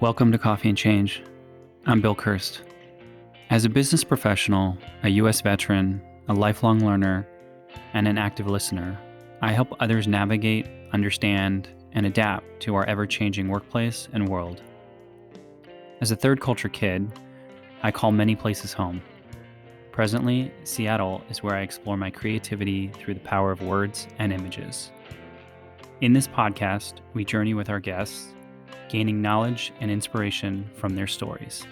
Welcome to Coffee and Change. I'm Bill Kirst. As a business professional, a U.S. veteran, a lifelong learner, and an active listener, I help others navigate, understand, and adapt to our ever-changing workplace and world. As a third culture kid, I call many places home. Presently, Seattle is where I explore my creativity through the power of words and images. In this podcast, we journey with our guests, gaining knowledge and inspiration from their stories.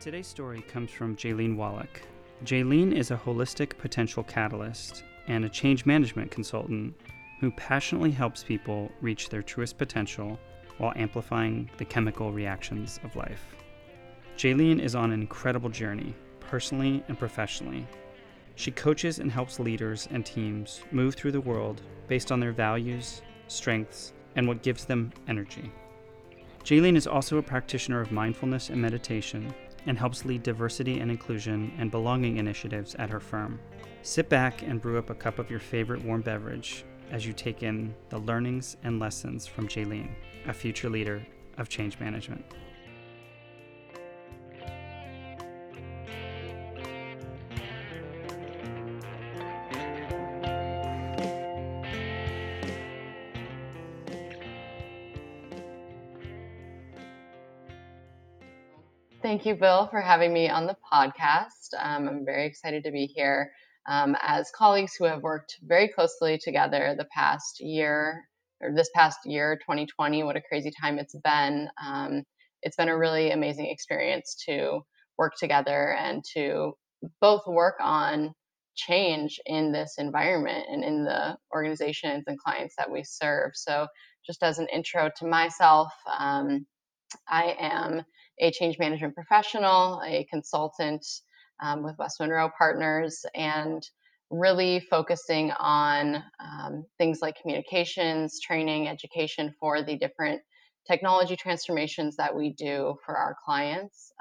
Today's story comes from Jaylene Wallach. Jaylene is a holistic potential catalyst and a change management consultant who passionately helps people reach their truest potential while amplifying the chemical reactions of life. Jaylene is on an incredible journey, personally and professionally. She coaches and helps leaders and teams move through the world based on their values, strengths, and what gives them energy. Jaylene is also a practitioner of mindfulness and meditation and helps lead diversity and inclusion and belonging initiatives at her firm. Sit back and brew up a cup of your favorite warm beverage as you take in the learnings and lessons from Jaylene, a future leader of change management. Thank you, Bill, for having me on the podcast. I'm very excited to be here as colleagues who have worked very closely together this past year, 2020. What a crazy time it's been. It's been a really amazing experience to work together and to both work on change in this environment and in the organizations and clients that we serve. So just as an intro to myself, I am a change management professional, a consultant with West Monroe Partners, and really focusing on things like communications, training, education for the different technology transformations that we do for our clients.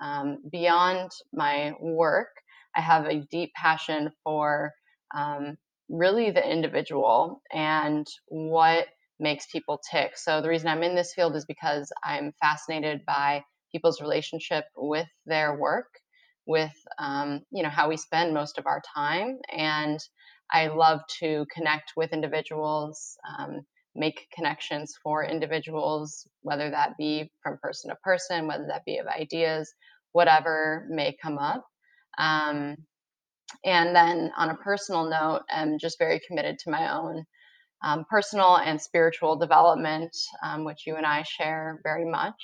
Beyond my work, I have a deep passion for really the individual and what makes people tick. So the reason I'm in this field is because I'm fascinated by people's relationship with their work, with how we spend most of our time. And I love to connect with individuals, make connections for individuals, whether that be from person to person, whether that be of ideas, whatever may come up. And then on a personal note, I'm just very committed to my own personal and spiritual development, which you and I share very much.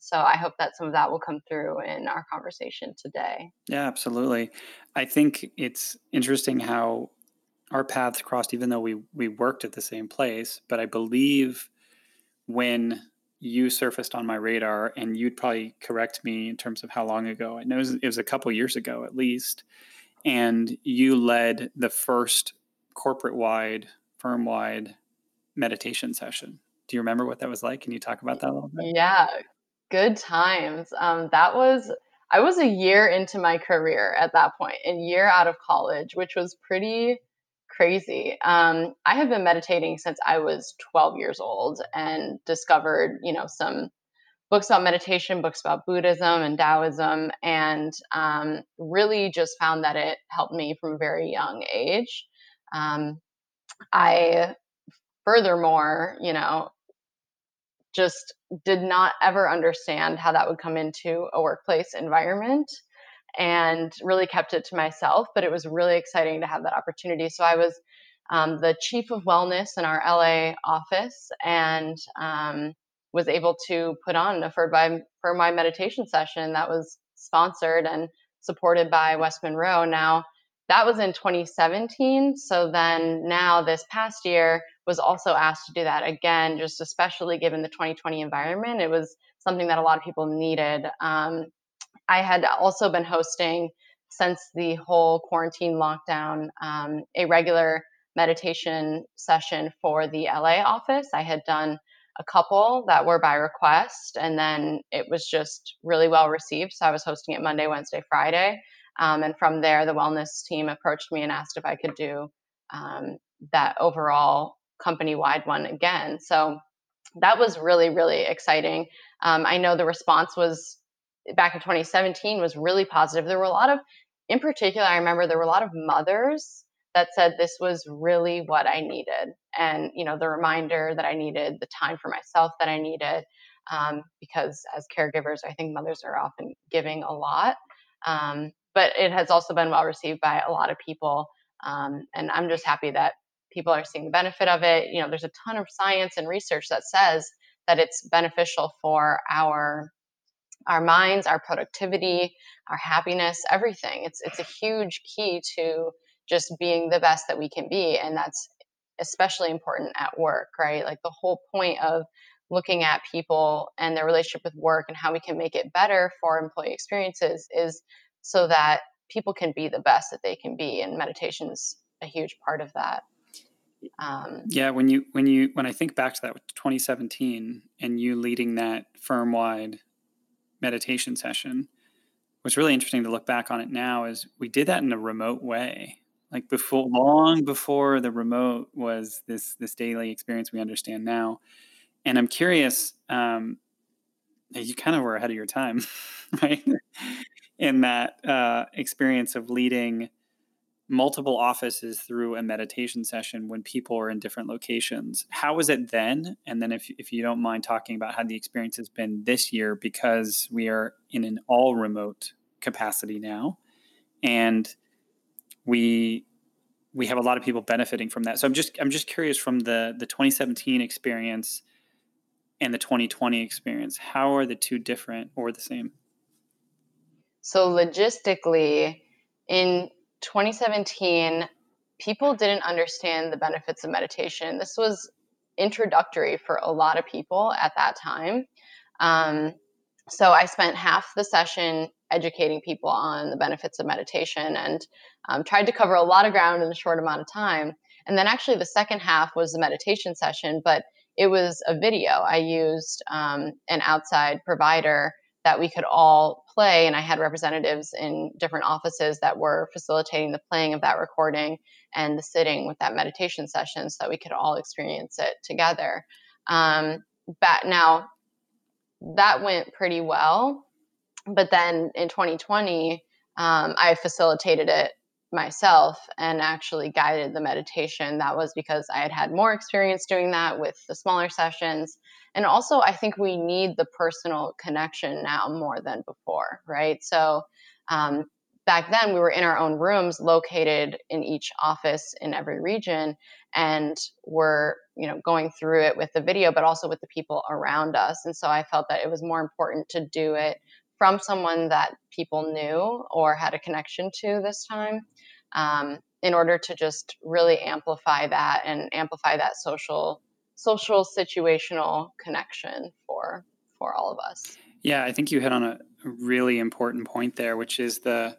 So I hope that some of that will come through in our conversation today. Yeah, absolutely. I think it's interesting how our paths crossed, even though we worked at the same place. But I believe when you surfaced on my radar, and you'd probably correct me in terms of how long ago, I know it was a couple years ago at least, and you led the first corporate-wide, firm-wide meditation session. Do you remember what that was like? Can you talk about that a little bit? Yeah, good times. I was a year into my career at that point, a year out of college, which was pretty crazy. I have been meditating since I was 12 years old and discovered, some books about meditation, books about Buddhism and Taoism, and really just found that it helped me from a very young age. Furthermore, just did not ever understand how that would come into a workplace environment and really kept it to myself. But it was really exciting to have that opportunity. So I was the chief of wellness in our LA office and was able to put on a firm-wide meditation session that was sponsored and supported by West Monroe. Now, that was in 2017. So then now this past year was also asked to do that again, just especially given the 2020 environment. It was something that a lot of people needed. I had also been hosting since the whole quarantine lockdown, a regular meditation session for the LA office. I had done a couple that were by request, and then it was just really well received. So I was hosting it Monday, Wednesday, Friday. And from there, the wellness team approached me and asked if I could do that overall company-wide one again. So that was really, really exciting. I know the response was back in 2017 was really positive. There were a lot of, in particular, I remember there were a lot of mothers that said this was really what I needed. And, you know, the reminder that I needed, the time for myself that I needed, because as caregivers, I think mothers are often giving a lot. But it has also been well received by a lot of people. And I'm just happy that people are seeing the benefit of it. You know, there's a ton of science and research that says that it's beneficial for our minds, our productivity, our happiness, everything. It's a huge key to just being the best that we can be. And that's especially important at work, right? Like the whole point of looking at people and their relationship with work and how we can make it better for employee experiences is so that people can be the best that they can be. And meditation is a huge part of that. Yeah. When I think back to that 2017 and you leading that firm-wide meditation session, what's really interesting to look back on it now is we did that in a remote way. Like before, long before the remote was this daily experience we understand now. And I'm curious, you kind of were ahead of your time, right? In that experience of leading multiple offices through a meditation session when people are in different locations. How was it then? And then if you don't mind talking about how the experience has been this year, because we are in an all remote capacity now. And we have a lot of people benefiting from that. So I'm just curious from the 2017 experience and the 2020 experience, how are the two different or the same? So logistically, in 2017, people didn't understand the benefits of meditation. This was introductory for a lot of people at that time. So I spent half the session educating people on the benefits of meditation and tried to cover a lot of ground in a short amount of time. And then actually the second half was the meditation session, but it was a video. I used an outside provider that we could all play. And I had representatives in different offices that were facilitating the playing of that recording and the sitting with that meditation session so that we could all experience it together. But now that went pretty well. But then in 2020, I facilitated it myself and actually guided the meditation. That was because I had more experience doing that with the smaller sessions. And also, I think we need the personal connection now more than before, right? So back then, we were in our own rooms located in each office in every region, and we're, you know, going through it with the video, but also with the people around us. And so I felt that it was more important to do it from someone that people knew or had a connection to this time, in order to just really amplify that and amplify that social situational connection for all of us. Yeah, I think you hit on a really important point there, which is the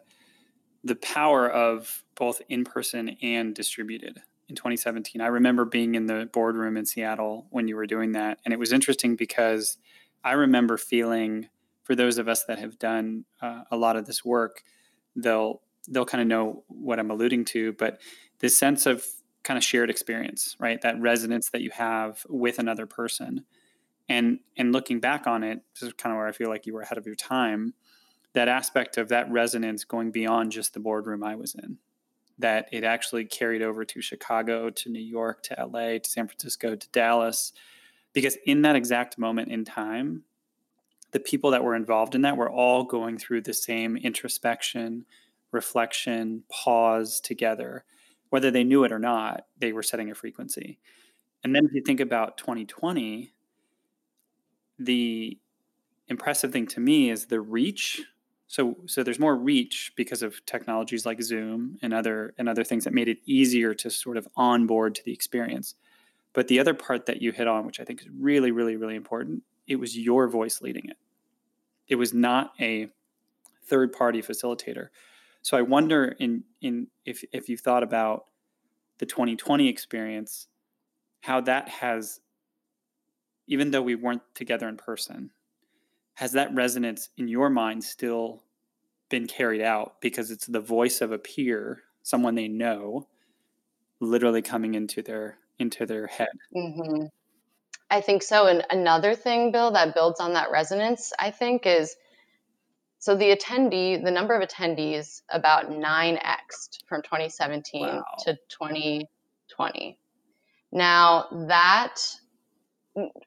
power of both in-person and distributed in 2017. I remember being in the boardroom in Seattle when you were doing that. And it was interesting because I remember feeling, for those of us that have done a lot of this work, they'll kind of know what I'm alluding to, but this sense of kind of shared experience, right? That resonance that you have with another person. And looking back on it, this is kind of where I feel like you were ahead of your time, that aspect of that resonance going beyond just the boardroom I was in, that it actually carried over to Chicago, to New York, to LA, to San Francisco, to Dallas, because in that exact moment in time, the people that were involved in that were all going through the same introspection, reflection, pause together. Whether they knew it or not, they were setting a frequency. And then if you think about 2020, the impressive thing to me is the reach. So there's more reach because of technologies like Zoom and other things that made it easier to sort of onboard to the experience. But the other part that you hit on, which I think is really, really, really important, it was your voice leading it. It was not a third-party facilitator. So I wonder if you've thought about the 2020 experience, how that has even though we weren't together in person, has that resonance in your mind still been carried out? Because it's the voice of a peer, someone they know, literally coming into their head. Mm-hmm. I think so. And another thing, Bill, that builds on that resonance, I think, is so the number of attendees about 9x'd from 2017 wow. to 2020. Now that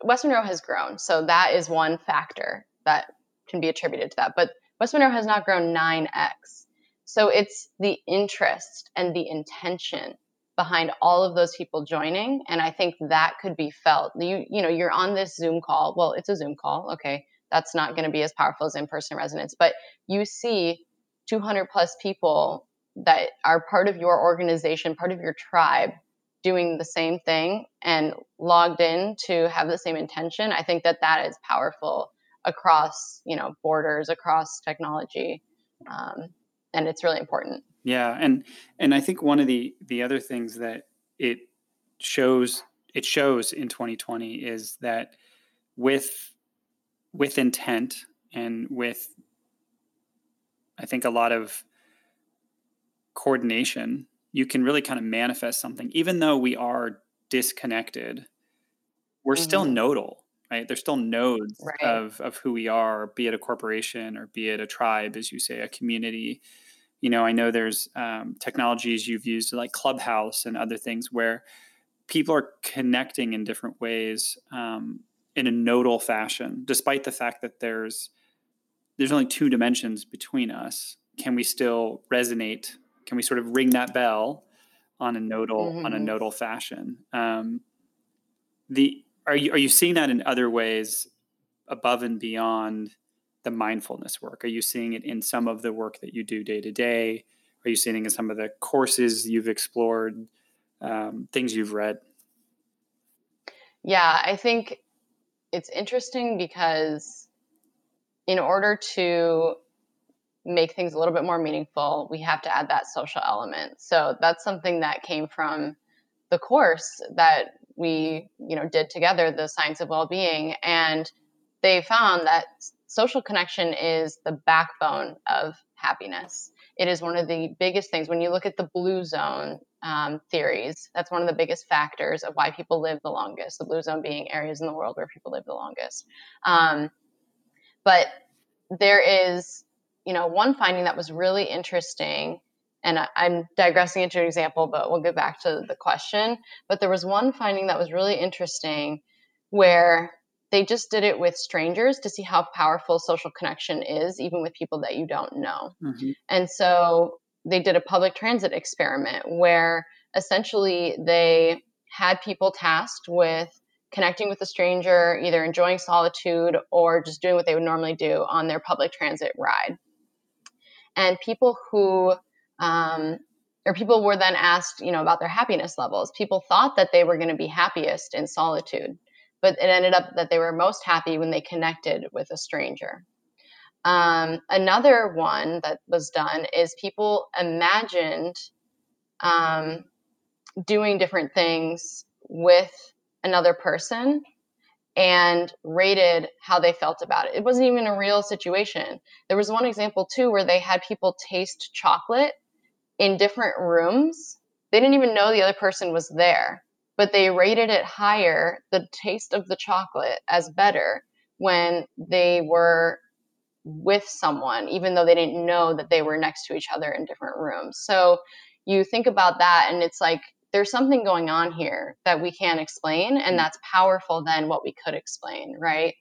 West Monroe has grown, so that is one factor that can be attributed to that. But West Monroe has not grown 9x. So it's the interest and the intention behind all of those people joining, and I think that could be felt. You know, you're on this Zoom call. Well, it's a Zoom call. Okay, that's not going to be as powerful as in-person resonance, but you see 200 plus people that are part of your organization, part of your tribe, doing the same thing and logged in to have the same intention. I think that is powerful across, you know, borders, across technology, and it's really important. Yeah. And I think one of the other things that it shows in 2020 is that with intent and with, I think, a lot of coordination, you can really kind of manifest something. Even though we are disconnected, we're mm-hmm. still nodal, right? There's still nodes right. of who we are, be it a corporation or be it a tribe, as you say, a community. You know, I know there's technologies you've used like Clubhouse and other things where people are connecting in different ways in a nodal fashion, despite the fact that there's only two dimensions between us. Can we still resonate? Can we sort of ring that bell on a nodal mm-hmm. on a nodal fashion? Are you seeing that in other ways above and beyond the mindfulness work? Are you seeing it in some of the work that you do day to day? Are you seeing it in some of the courses you've explored, things you've read? Yeah, I think it's interesting because in order to make things a little bit more meaningful, we have to add that social element. So that's something that came from the course that we, you know, did together, the Science of Well-Being, and they found that social connection is the backbone of happiness. It is one of the biggest things. When you look at the blue zone theories, that's one of the biggest factors of why people live the longest, the blue zone being areas in the world where people live the longest. But there is, you know, one finding that was really interesting, and I'm digressing into an example, but we'll get back to the question. But there was one finding that was really interesting where they just did it with strangers to see how powerful social connection is, even with people that you don't know. Mm-hmm. And so they did a public transit experiment where essentially they had people tasked with connecting with a stranger, either enjoying solitude or just doing what they would normally do on their public transit ride. And people who, people were then asked, you know, about their happiness levels. People thought that they were going to be happiest in solitude, but it ended up that they were most happy when they connected with a stranger. Another one that was done is people imagined doing different things with another person and rated how they felt about it. It wasn't even a real situation. There was one example too where they had people taste chocolate in different rooms. They didn't even know the other person was there, but they rated it higher, the taste of the chocolate, as better when they were with someone, even though they didn't know that they were next to each other in different rooms. So you think about that, and it's like, there's something going on here that we can't explain, and that's powerful than what we could explain, right?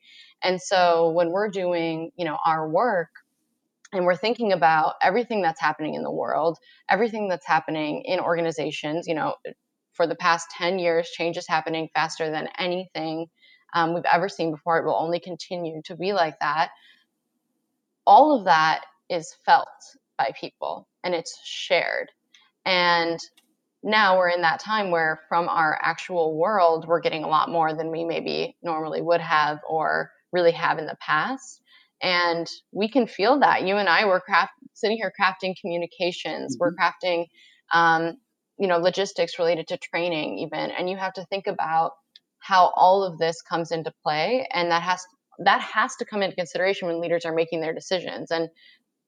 And so when we're doing, you know, our work, and we're thinking about everything that's happening in the world, everything that's happening in organizations, you know, for the past 10 years, change is happening faster than anything we've ever seen before. It will only continue to be like that. All of that is felt by people, and it's shared. And now we're in that time where from our actual world, we're getting a lot more than we maybe normally would have or really have in the past. And we can feel that. You and I were sitting here crafting communications. Mm-hmm. We're crafting logistics related to training even. And you have to think about how all of this comes into play. And that has to come into consideration when leaders are making their decisions. And,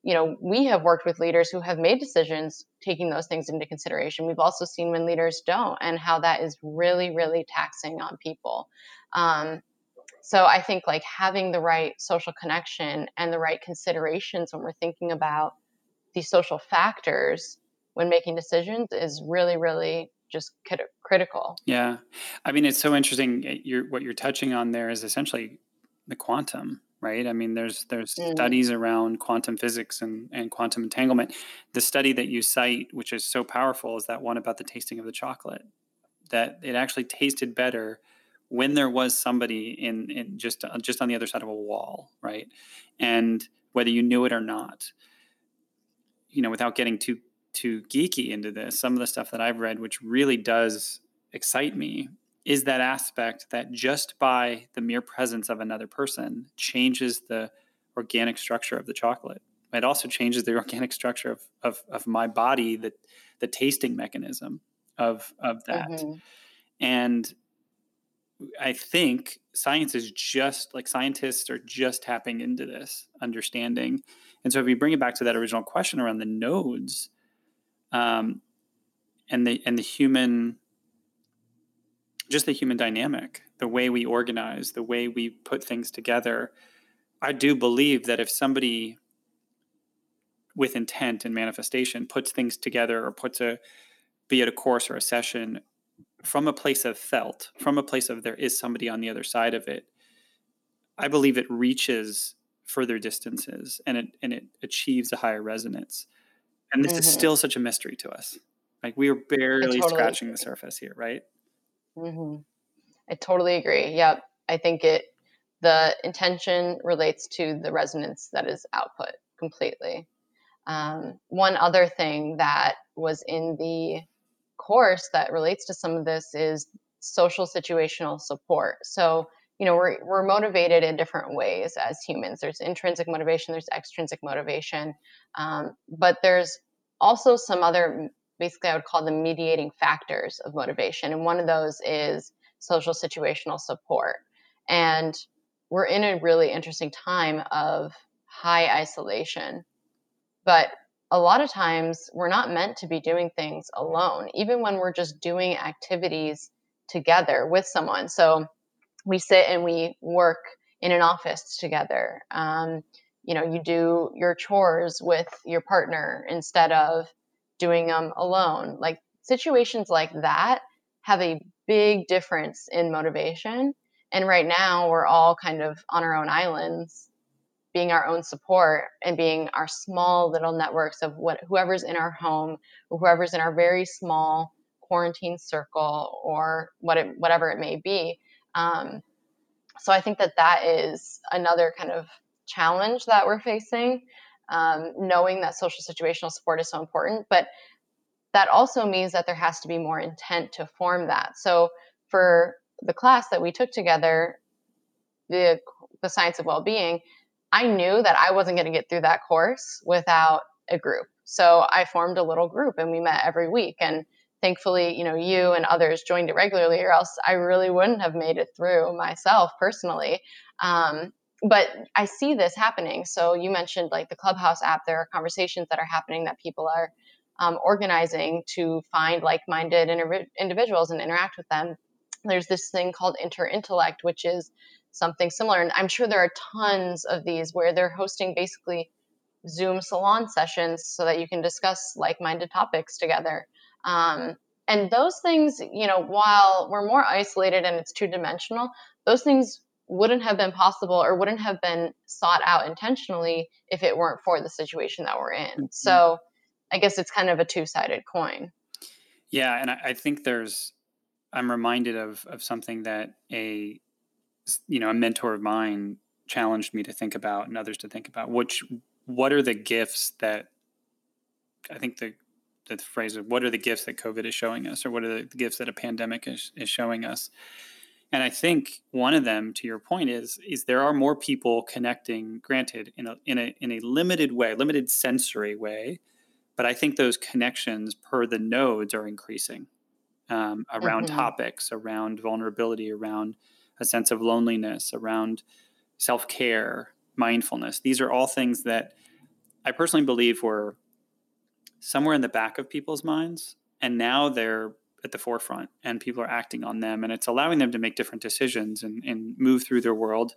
you know, we have worked with leaders who have made decisions taking those things into consideration. We've also seen when leaders don't, and how that is really, really taxing on people. So I think like having the right social connection and the right considerations when we're thinking about these social factors when making decisions is really, really just critical. Yeah. I mean, it's so interesting. What you're touching on there is essentially the quantum, right? I mean, there's studies around quantum physics and quantum entanglement. The study that you cite, which is so powerful, is that one about the tasting of the chocolate, that it actually tasted better when there was somebody in just on the other side of a wall, right? And whether you knew it or not, you know, without getting too geeky into this, some of the stuff that I've read, which really does excite me, is that aspect that just by the mere presence of another person changes the organic structure of the chocolate. It also changes the organic structure of my body, the tasting mechanism of that. Mm-hmm. And I think scientists are just tapping into this understanding. And so if you bring it back to that original question around the nodes, and the human, just the human dynamic, the way we organize, the way we put things together, I do believe that if somebody with intent and manifestation puts things together, or be it a course or a session, from a place of felt, from a place of there is somebody on the other side of it, I believe it reaches further distances and it achieves a higher resonance. And this is still such a mystery to us. Like, we are barely scratching the surface here, right? Mm-hmm. I totally agree. Yep. I think the intention relates to the resonance that is output completely. One other thing that was in the course that relates to some of this is social situational support. So, you know, we're motivated in different ways as humans. There's intrinsic motivation, there's extrinsic motivation. But there's also some other, basically I would call them mediating factors of motivation. And one of those is social situational support. And we're in a really interesting time of high isolation, but a lot of times we're not meant to be doing things alone, even when we're just doing activities together with someone. So we sit and we work in an office together. You know, you do your chores with your partner instead of doing them alone. Like, situations like that have a big difference in motivation. And right now we're all kind of on our own islands, being our own support and being our small little networks of whoever's in our home, or whoever's in our very small quarantine circle, or whatever it may be. So I think that is another kind of challenge that we're facing, knowing that social situational support is so important. But that also means that there has to be more intent to form that. So for the class that we took together, the science of well-being, I knew that I wasn't going to get through that course without a group. So I formed a little group and we met every week. And thankfully, you know, you and others joined it regularly, or else I really wouldn't have made it through myself personally. But I see this happening. So you mentioned like the Clubhouse app, there are conversations that are happening that people are organizing to find like-minded individuals and interact with them. There's this thing called inter-intellect, which is something similar. And I'm sure there are tons of these where they're hosting basically Zoom salon sessions so that you can discuss like-minded topics together. And those things, you know, while we're more isolated and it's two-dimensional, those things wouldn't have been possible or wouldn't have been sought out intentionally if it weren't for the situation that we're in. Mm-hmm. So I guess it's kind of a two-sided coin. Yeah. And I think I'm reminded of something that a mentor of mine challenged me to think about and others to think about, what are the gifts that I think the phrase of what are the gifts that COVID is showing us, or what are the gifts that a pandemic is showing us? And I think one of them, to your point, is there are more people connecting, granted in a limited way, limited sensory way, but I think those connections per the nodes are increasing. around topics, around vulnerability, around a sense of loneliness, around self-care, mindfulness. These are all things that I personally believe were somewhere in the back of people's minds, and now they're at the forefront and people are acting on them, and it's allowing them to make different decisions and move through their world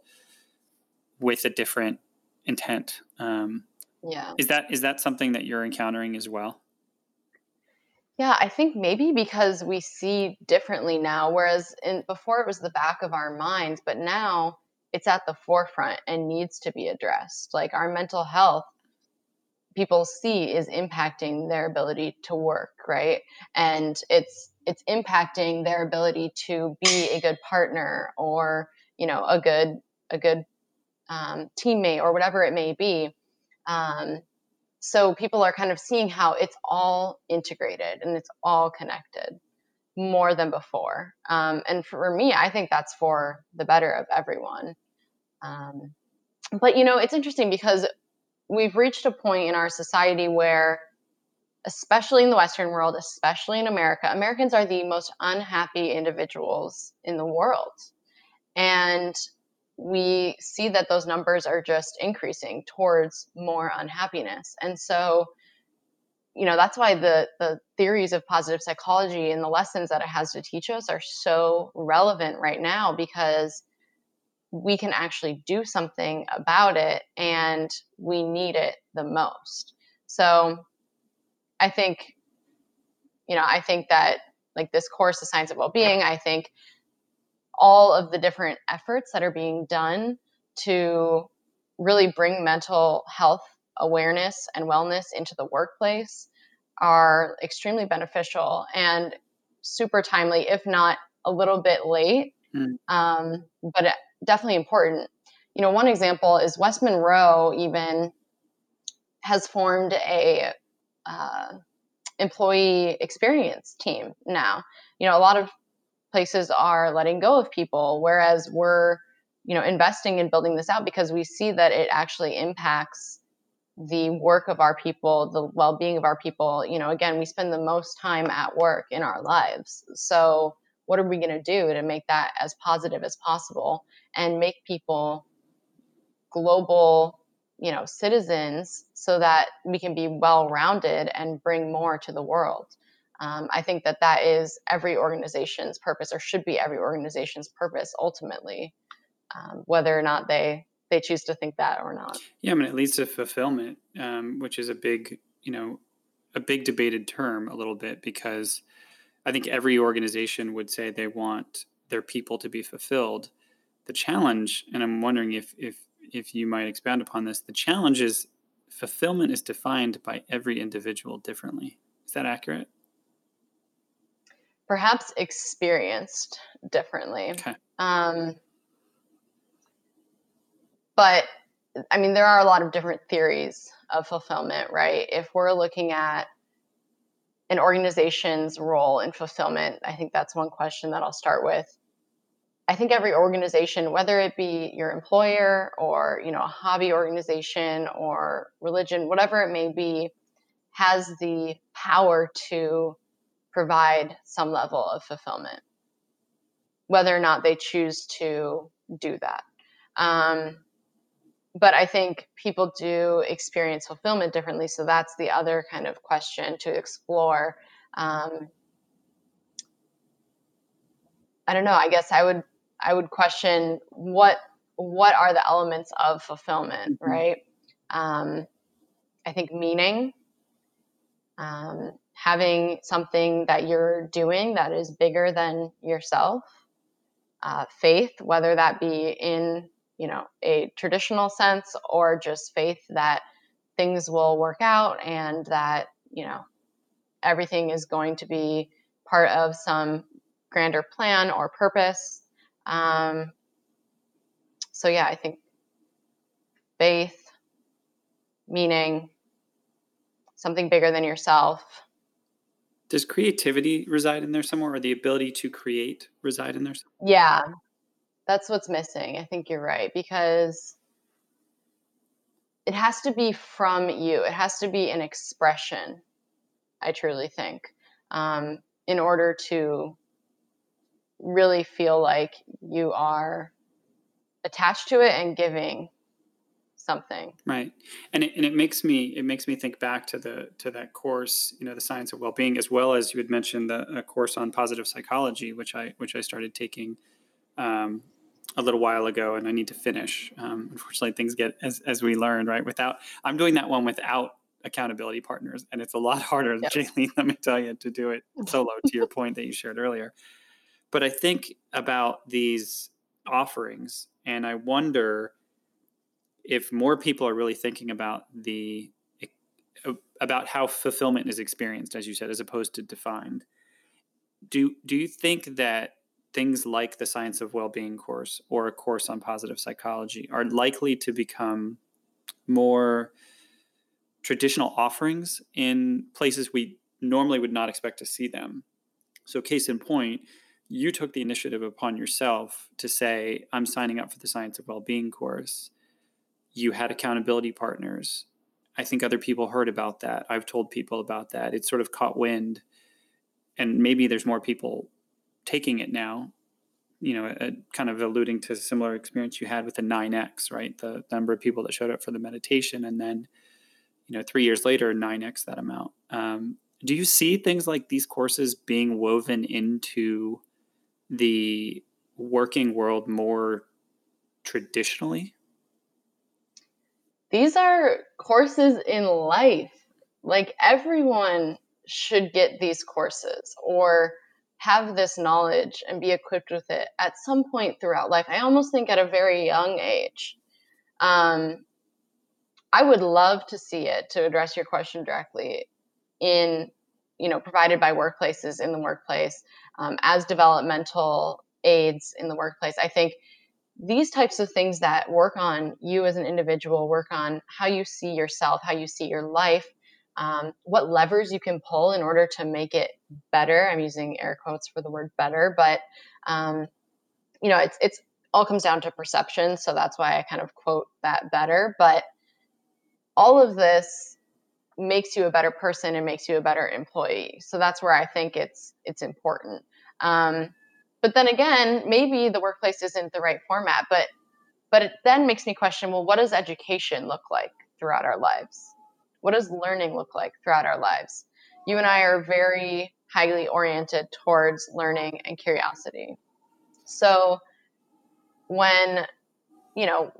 with a different intent. Is that something that you're encountering as well? Yeah, I think maybe because we see differently now, whereas before it was the back of our minds, but now it's at the forefront and needs to be addressed. Like our mental health, people see is impacting their ability to work, right? And it's impacting their ability to be a good partner or, you know, a good teammate or whatever it may be. So people are kind of seeing how it's all integrated and it's all connected more than before. And for me, I think that's for the better of everyone. But, you know, it's interesting because we've reached a point in our society where, especially in the Western world, especially in America, Americans are the most unhappy individuals in the world. And we see that those numbers are just increasing towards more unhappiness. And so, you know, that's why the theories of positive psychology and the lessons that it has to teach us are so relevant right now, because we can actually do something about it and we need it the most. So I think, you know, I think that like this course, The Science of Well-Being, I think all of the different efforts that are being done to really bring mental health awareness and wellness into the workplace are extremely beneficial and super timely, if not a little bit late. But it, definitely important. You know, one example is West Monroe even has formed a employee experience team now. You know, a lot of places are letting go of people, whereas we're, you know, investing in building this out because we see that it actually impacts the work of our people, the well-being of our people. You know, again, we spend the most time at work in our lives. So what are we going to do to make that as positive as possible and make people global, you know, citizens so that we can be well-rounded and bring more to the world? I think that that is every organization's purpose, or should be every organization's purpose ultimately, whether or not they choose to think that or not. Yeah, I mean, it leads to fulfillment, which is a big debated term a little bit, because I think every organization would say they want their people to be fulfilled. The challenge, and I'm wondering if you might expound upon this, the challenge is fulfillment is defined by every individual differently. Is that accurate? Perhaps experienced differently. Okay. But I mean, there are a lot of different theories of fulfillment, right? If we're looking at an organization's role in fulfillment, I think that's one question that I'll start with. I think every organization, whether it be your employer or, you know, a hobby organization or religion, whatever it may be, has the power to provide some level of fulfillment, whether or not they choose to do that. But I think people do experience fulfillment differently. So that's the other kind of question to explore. I don't know. I guess I would question what are the elements of fulfillment, right? I think meaning, having something that you're doing that is bigger than yourself, faith, whether that be in, you know, a traditional sense or just faith that things will work out and that, you know, everything is going to be part of some grander plan or purpose. So yeah, I think faith, meaning, something bigger than yourself. Does creativity reside in there somewhere, or the ability to create reside in there somewhere? Yeah. That's what's missing. I think you're right, because it has to be from you. It has to be an expression, I truly think. in order to really feel like you are attached to it and giving something. Right. And it makes me think back to that course, you know, the science of well-being, as well as you had mentioned a course on positive psychology, which I started taking a little while ago, and I need to finish. Unfortunately, things get as we learn, right? I'm doing that one without accountability partners, and it's a lot harder, yes. Jaylene, let me tell you, to do it solo, to your point that you shared earlier. But I think about these offerings, and I wonder if more people are really thinking about how fulfillment is experienced, as you said, as opposed to defined. Do you think that things like the Science of Well-Being course or a course on positive psychology are likely to become more traditional offerings in places we normally would not expect to see them? So case in point, you took the initiative upon yourself to say, I'm signing up for the Science of Well-Being course. You had accountability partners. I think other people heard about that. I've told people about that. It sort of caught wind. And maybe there's more people taking it now, you know, kind of alluding to a similar experience you had with the 9X, right? The number of people that showed up for the meditation. And then, you know, 3 years later, 9X that amount. Do you see things like these courses being woven into the working world more traditionally? These are courses in life. Like, everyone should get these courses or have this knowledge and be equipped with it at some point throughout life. I almost think at a very young age. I would love to see it, to address your question directly, in, you know, provided by workplaces in the workplace, as developmental aids in the workplace. I think these types of things that work on you as an individual, work on how you see yourself, how you see your life, what levers you can pull in order to make it better. I'm using air quotes for the word better, but, you know, it's all comes down to perception. So that's why I kind of quote that better, but all of this makes you a better person and makes you a better employee. So that's where I think it's important. But then again, maybe the workplace isn't the right format, but it then makes me question, well, what does education look like throughout our lives? What does learning look like throughout our lives? You and I are very highly oriented towards learning and curiosity. So when, you know,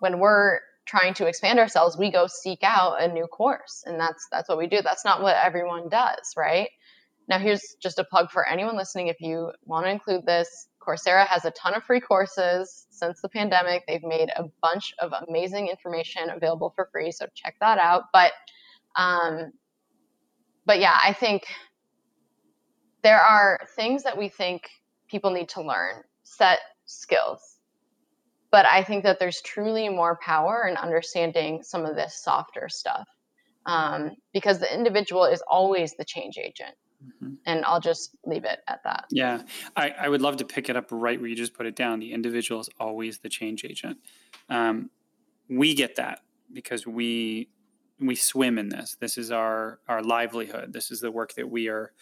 when we're trying to expand ourselves, we go seek out a new course, and that's what we do. That's not what everyone does, right? Now, here's just a plug for anyone listening. If you want to include this, Coursera has a ton of free courses since the pandemic. They've made a bunch of amazing information available for free, so check that out. But yeah, I think there are things that we think people need to learn, set skills. But I think that there's truly more power in understanding some of this softer stuff, because the individual is always the change agent. Mm-hmm. And I'll just leave it at that. Yeah. I would love to pick it up right where you just put it down. The individual is always the change agent. We get that because we swim in this. This is our livelihood. This is the work that we are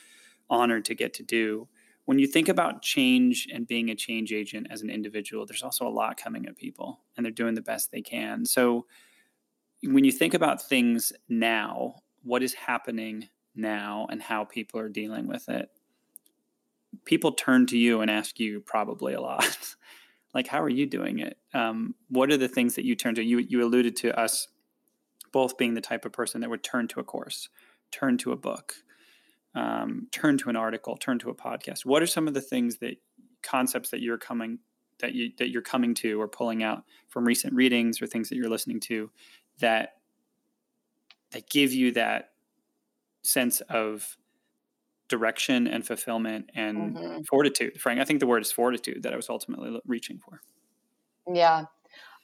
honored to get to do. When you think about change and being a change agent as an individual, there's also a lot coming at people, and they're doing the best they can. So when you think about things now, what is happening now and how people are dealing with it, people turn to you and ask you probably a lot, like, how are you doing it? What are the things that you turn to? You alluded to us both being the type of person that would turn to a course, turn to a book, turn to an article, turn to a podcast. What are some of the things that concepts that you're coming that you're coming to or pulling out from recent readings or things that you're listening to that give you that sense of direction and fulfillment and fortitude? Frank, I think the word is fortitude that I was ultimately reaching for. Yeah.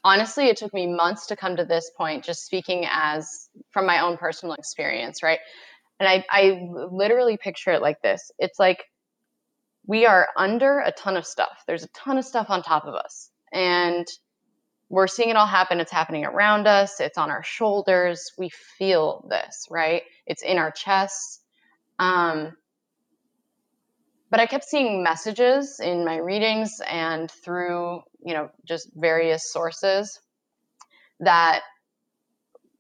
Honestly, it took me months to come to this point, just speaking from my own personal experience, right? And I literally picture it like this. It's like we are under a ton of stuff. There's a ton of stuff on top of us. And we're seeing it all happen. It's happening around us. It's on our shoulders. We feel this, right? It's in our chest. But I kept seeing messages in my readings and through, you know, just various sources that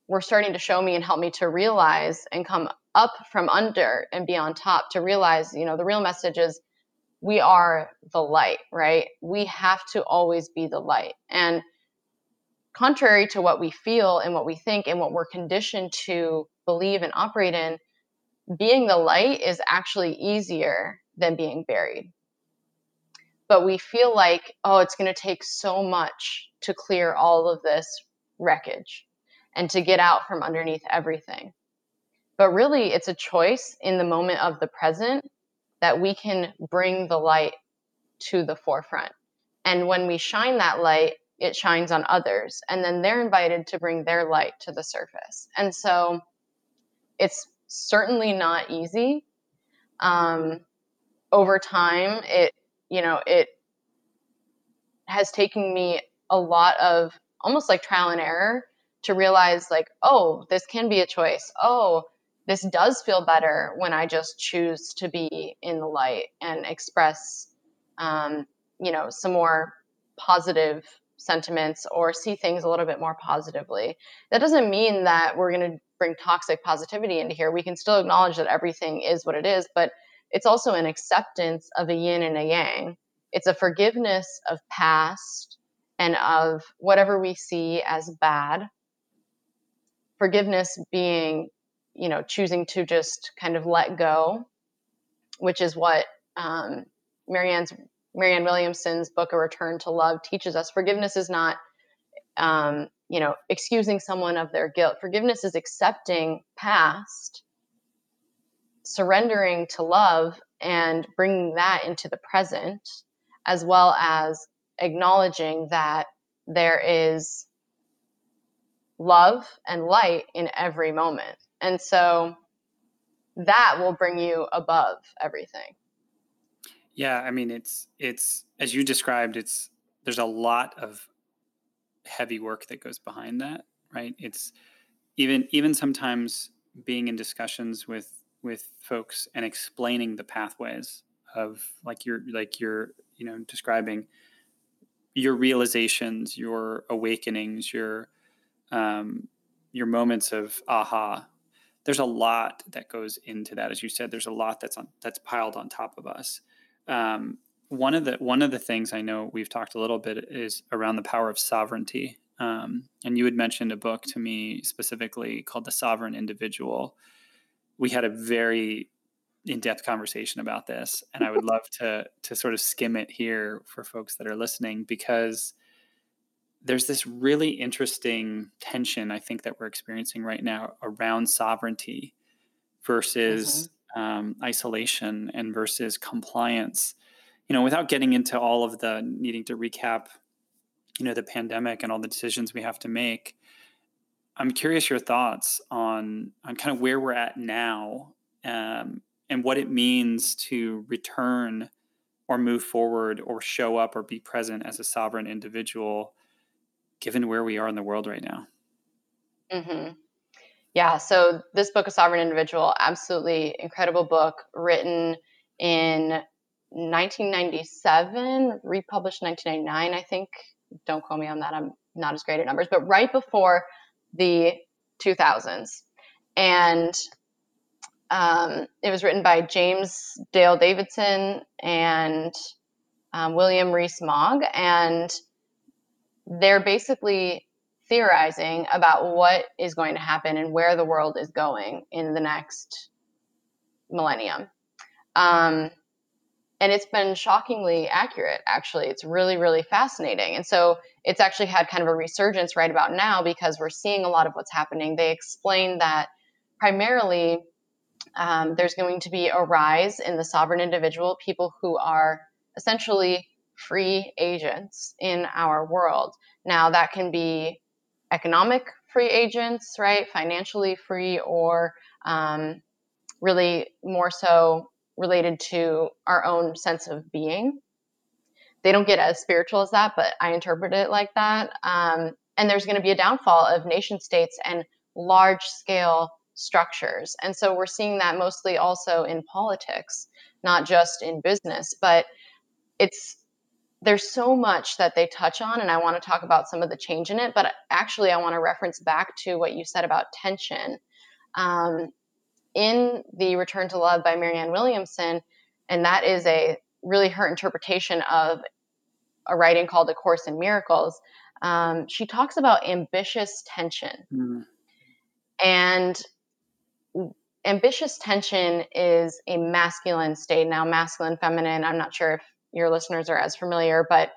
were starting to show me and help me to realize and come up from under and be on top, to realize, you know, the real message is we are the light, right? We have to always be the light. And contrary to what we feel and what we think and what we're conditioned to believe and operate in, being the light is actually easier than being buried. But we feel like, oh, it's going to take so much to clear all of this wreckage and to get out from underneath everything. But really, it's a choice in the moment of the present that we can bring the light to the forefront. And when we shine that light, it shines on others. And then they're invited to bring their light to the surface. And so it's certainly not easy. Over time, it has taken me a lot of almost like trial and error to realize like, oh, this can be a choice. Oh, this does feel better when I just choose to be in the light and express, some more positive sentiments or see things a little bit more positively. That doesn't mean that we're going to bring toxic positivity into here. We can still acknowledge that everything is what it is, but it's also an acceptance of a yin and a yang. It's a forgiveness of past and of whatever we see as bad. Forgiveness being, choosing to just kind of let go, which is what Marianne Williamson's book, A Return to Love, teaches us. Forgiveness is not, excusing someone of their guilt. Forgiveness is accepting past, surrendering to love, and bringing that into the present, as well as acknowledging that there is love and light in every moment. And so that will bring you above everything. Yeah. I mean, it's, as you described, there's a lot of heavy work that goes behind that, right? It's even sometimes being in discussions with folks and explaining the pathways of like you're describing your realizations, your awakenings, your moments of aha. There's a lot that goes into that. As you said, there's a lot that's piled on top of us. One of the things I know we've talked a little bit is around the power of sovereignty. And you had mentioned a book to me specifically called The Sovereign Individual. We had a very in-depth conversation about this, and I would love to sort of skim it here for folks that are listening, because there's this really interesting tension, I think, that we're experiencing right now around sovereignty versus isolation and versus compliance. Without getting into all of the needing to recap, the pandemic and all the decisions we have to make, I'm curious your thoughts on kind of where we're at now, and what it means to return or move forward or show up or be present as a sovereign individual, given where we are in the world right now. Mm-hmm. Yeah. So this book, A Sovereign Individual, absolutely incredible book, written in 1997, republished 1999, I think. Don't quote me on that. I'm not as great at numbers, but right before the 2000s. And it was written by James Dale Davidson and William Rees-Mogg. And they're basically theorizing about what is going to happen and where the world is going in the next millennium. And it's been shockingly accurate, actually. It's really, really fascinating. And so it's actually had kind of a resurgence right about now because we're seeing a lot of what's happening. They explain that primarily there's going to be a rise in the sovereign individual, people who are essentially free agents in our world. Now that can be economic free agents, right? Financially free, or really more so related to our own sense of being. They don't get as spiritual as that, but I interpret it like that. And there's going to be a downfall of nation states and large scale structures. And so we're seeing that mostly also in politics, not just in business, but there's so much that they touch on, and I want to talk about some of the change in it, but actually I want to reference back to what you said about tension. In The Return to Love by Marianne Williamson, and that is really her interpretation of a writing called A Course in Miracles, she talks about ambitious tension. Mm-hmm. And ambitious tension is a masculine state. Now, masculine, feminine, I'm not sure if your listeners are as familiar, but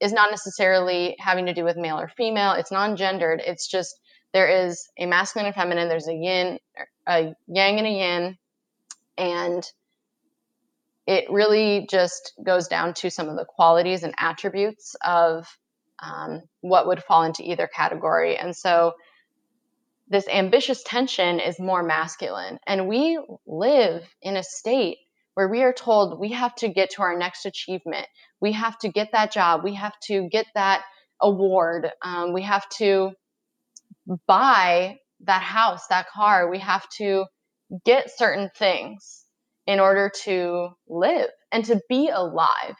is not necessarily having to do with male or female. It's non-gendered. It's just there is a masculine and feminine. There's a yang and a yin. And it really just goes down to some of the qualities and attributes of what would fall into either category. And so this ambitious tension is more masculine. And we live in a state where we are told we have to get to our next achievement. We have to get that job. We have to get that award. We have to buy that house, that car. We have to get certain things in order to live and to be alive.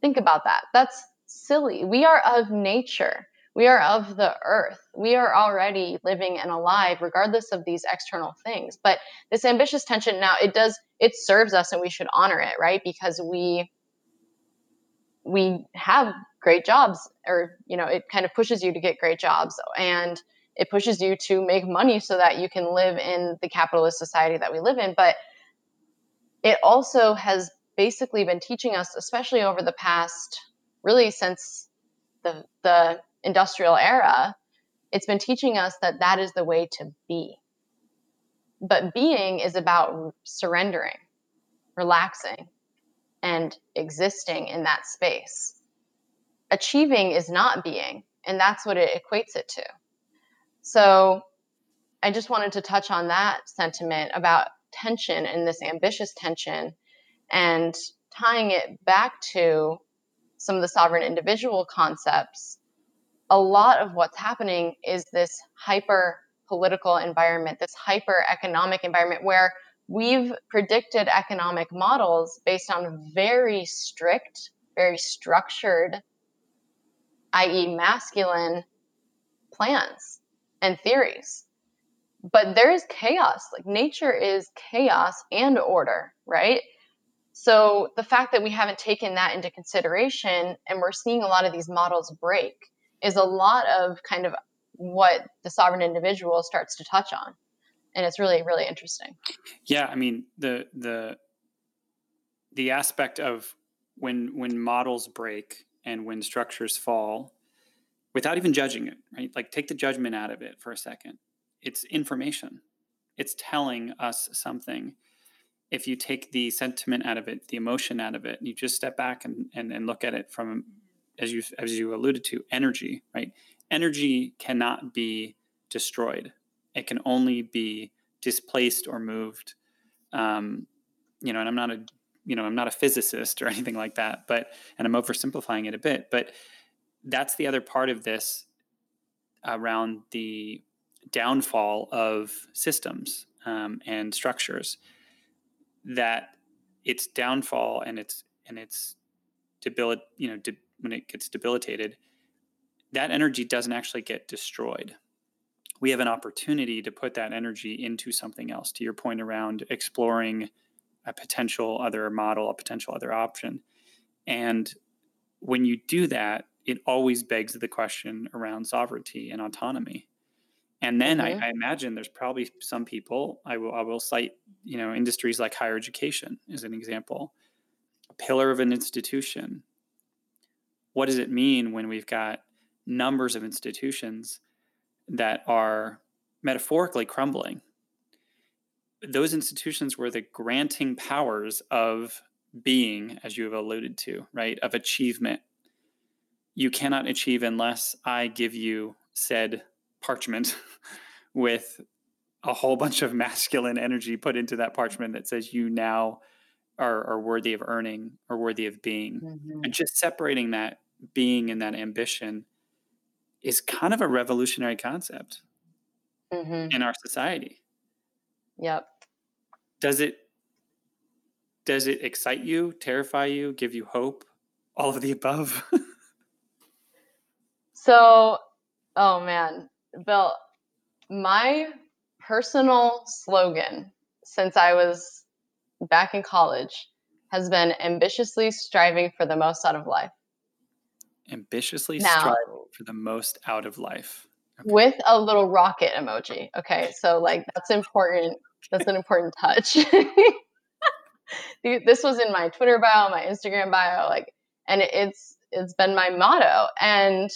Think about that. That's silly. We are of nature. We are of the earth. We are already living and alive regardless of these external things. But this ambitious tension now, it serves us and we should honor it, right? Because we have great jobs, or, you know, it kind of pushes you to get great jobs and it pushes you to make money so that you can live in the capitalist society that we live in. But it also has basically been teaching us, especially over the past, really since the industrial era, it's been teaching us that that is the way to be. But being is about surrendering, relaxing, and existing in that space. Achieving is not being, and that's what it equates it to. So I just wanted to touch on that sentiment about tension and this ambitious tension and tying it back to some of the sovereign individual concepts. A lot of what's happening is this hyper political environment, this hyper economic environment where we've predicted economic models based on very strict, very structured, i.e. masculine plans and theories. But there is chaos. Like, nature is chaos and order, right? So the fact that we haven't taken that into consideration and we're seeing a lot of these models break is a lot of kind of what the sovereign individual starts to touch on. And it's really, really interesting. Yeah. I mean, the aspect of when models break and when structures fall, without even judging it, right? Like, take the judgment out of it for a second. It's information. It's telling us something. If you take the sentiment out of it, the emotion out of it, and you just step back and look at it from, as you alluded to, energy, right? Energy cannot be destroyed. It can only be displaced or moved. And I'm not a physicist or anything like that, but I'm oversimplifying it a bit, but that's the other part of this around the downfall of systems and structures, that its downfall and its when it gets debilitated, that energy doesn't actually get destroyed. We have an opportunity to put that energy into something else, to your point around exploring a potential other model, a potential other option. And when you do that, it always begs the question around sovereignty and autonomy. And then I imagine there's probably some people, I will cite, industries like higher education as an example, a pillar of an institution. What does it mean when we've got numbers of institutions that are metaphorically crumbling? Those institutions were the granting powers of being, as you have alluded to, right? Of achievement. You cannot achieve unless I give you said parchment with a whole bunch of masculine energy put into that parchment that says you now are worthy of earning or worthy of being. Mm-hmm. And just separating that being and that ambition is kind of a revolutionary concept. in our society. Yep. Does it excite you, terrify you, give you hope, all of the above? So, oh man, Bill, my personal slogan since I was back in college has been ambitiously striving for the most out of life. Ambitiously striving for the most out of life. Okay. With a little rocket emoji. Okay. So like, that's important. That's an important touch. This was in my Twitter bio, my Instagram bio, like, and it's been my motto. And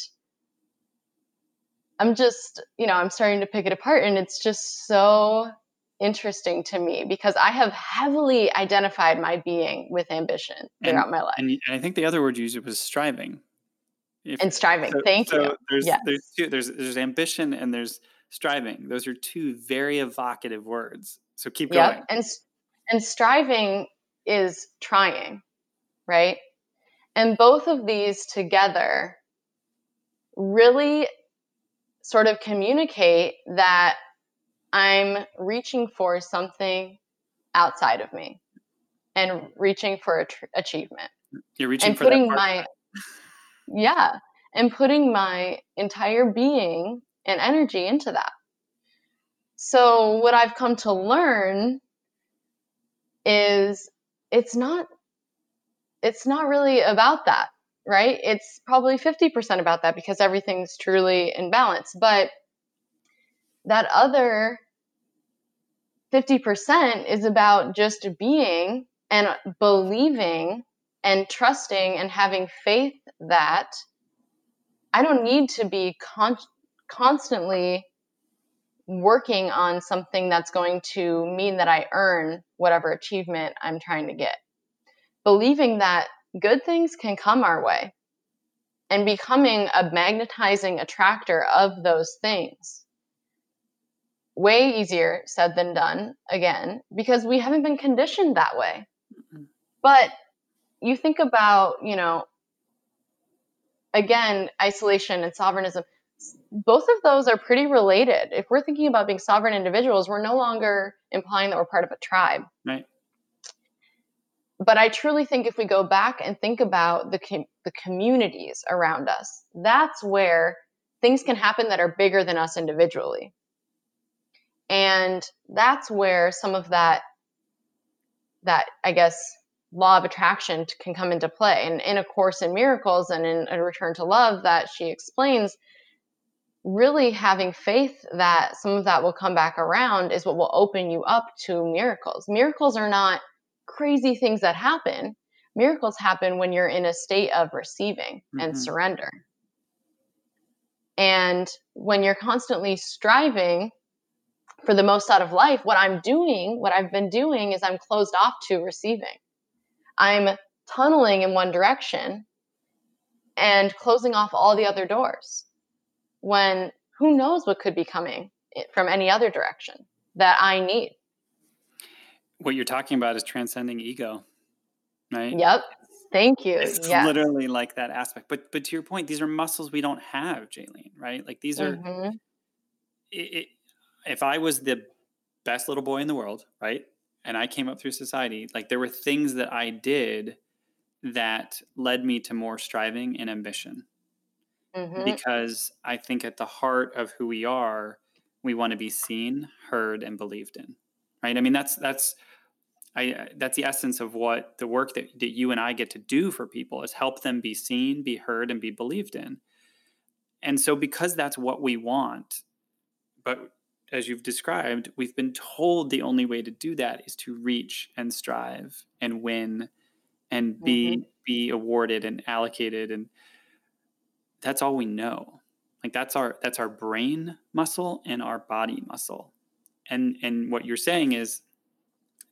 I'm just, you know, I'm starting to pick it apart, and it's just so interesting to me because I have heavily identified my being with ambition throughout my life. And I think the other word you used was striving. So there's ambition and there's striving. Those are two very evocative words. So keep going. And striving is trying, right? And both of these together really sort of communicate that I'm reaching for something outside of me and reaching for achievement. You're reaching and for putting and putting my entire being and energy into that. So what I've come to learn is it's not really about that, right? It's probably 50% about that because everything's truly in balance. But that other 50% is about just being and believing and trusting and having faith that I don't need to be constantly working on something that's going to mean that I earn whatever achievement I'm trying to get. Believing that good things can come our way and becoming a magnetizing attractor of those things. Way easier said than done, again, because we haven't been conditioned that way. But you think about, you know, again, isolation and sovereignism, both of those are pretty related. If we're thinking about being sovereign individuals, we're no longer implying that we're part of a tribe. Right. But I truly think if we go back and think about the communities around us, that's where things can happen that are bigger than us individually. And that's where some of that I guess, law of attraction can come into play. And in A Course in Miracles and in A Return to Love that she explains, really having faith that some of that will come back around is what will open you up to miracles. Miracles are not crazy things that happen. Miracles happen when you're in a state of receiving and surrender. And when you're constantly striving for the most out of life, what I've been doing is I'm closed off to receiving. I'm tunneling in one direction and closing off all the other doors when who knows what could be coming from any other direction that I need. What you're talking about is transcending ego, right? Yep. Thank you. It's literally like that aspect. But to your point, these are muscles we don't have, Jaylene, right? Like these are, if I was the best little boy in the world, right? And I came up through society, like there were things that I did that led me to more striving and ambition. Because I think at the heart of who we are, we want to be seen, heard, and believed in. Right? I mean, that's the essence of what the work that you and I get to do for people is help them be seen, be heard, and be believed in. And so because that's what we want, but as you've described, we've been told the only way to do that is to reach and strive and win and be awarded and allocated. And that's all we know. Like that's our brain muscle and our body muscle. And what you're saying is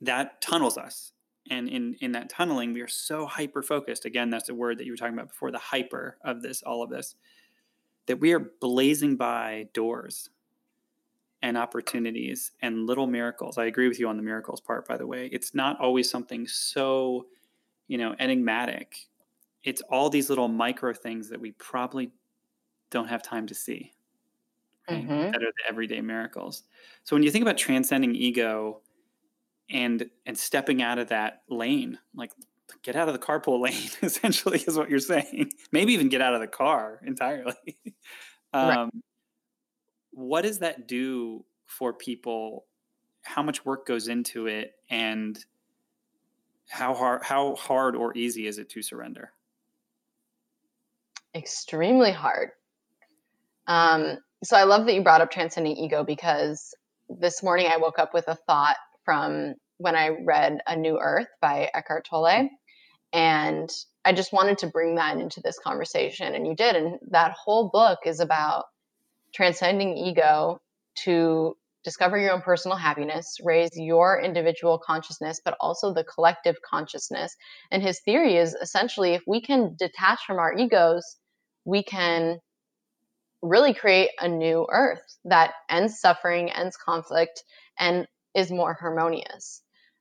that tunnels us. And in that tunneling, we are so hyper-focused. Again, that's the word that you were talking about before, the hyper of this, all of this, that we are blazing by doors and opportunities and little miracles. I agree with you on the miracles part, by the way. It's not always something so, you know, enigmatic. It's all these little micro things that we probably don't have time to see. right? Mm-hmm. That are the everyday miracles. So when you think about transcending ego and stepping out of that lane, like get out of the carpool lane, essentially is what you're saying. Maybe even get out of the car entirely. Right. What does that do for people? How much work goes into it, and how hard or easy is it to surrender? Extremely hard. So I love that you brought up transcending ego, because this morning I woke up with a thought from when I read A New Earth by Eckhart Tolle. And I just wanted to bring that into this conversation, and you did. And that whole book is about transcending ego to discover your own personal happiness, raise your individual consciousness, but also the collective consciousness. And his theory is essentially, if we can detach from our egos, we can really create a new earth that ends suffering, ends conflict, and is more harmonious.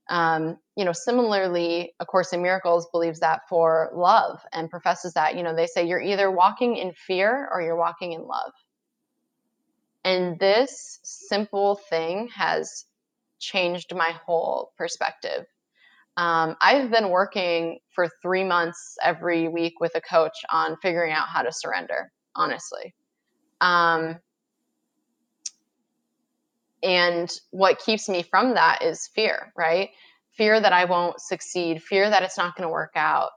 Similarly, A Course in Miracles believes that for love and professes that, they say you're either walking in fear or you're walking in love. And this simple thing has changed my whole perspective. I've been working for 3 months every week with a coach on figuring out how to surrender, honestly. And what keeps me from that is fear, right? Fear that I won't succeed, fear that it's not going to work out.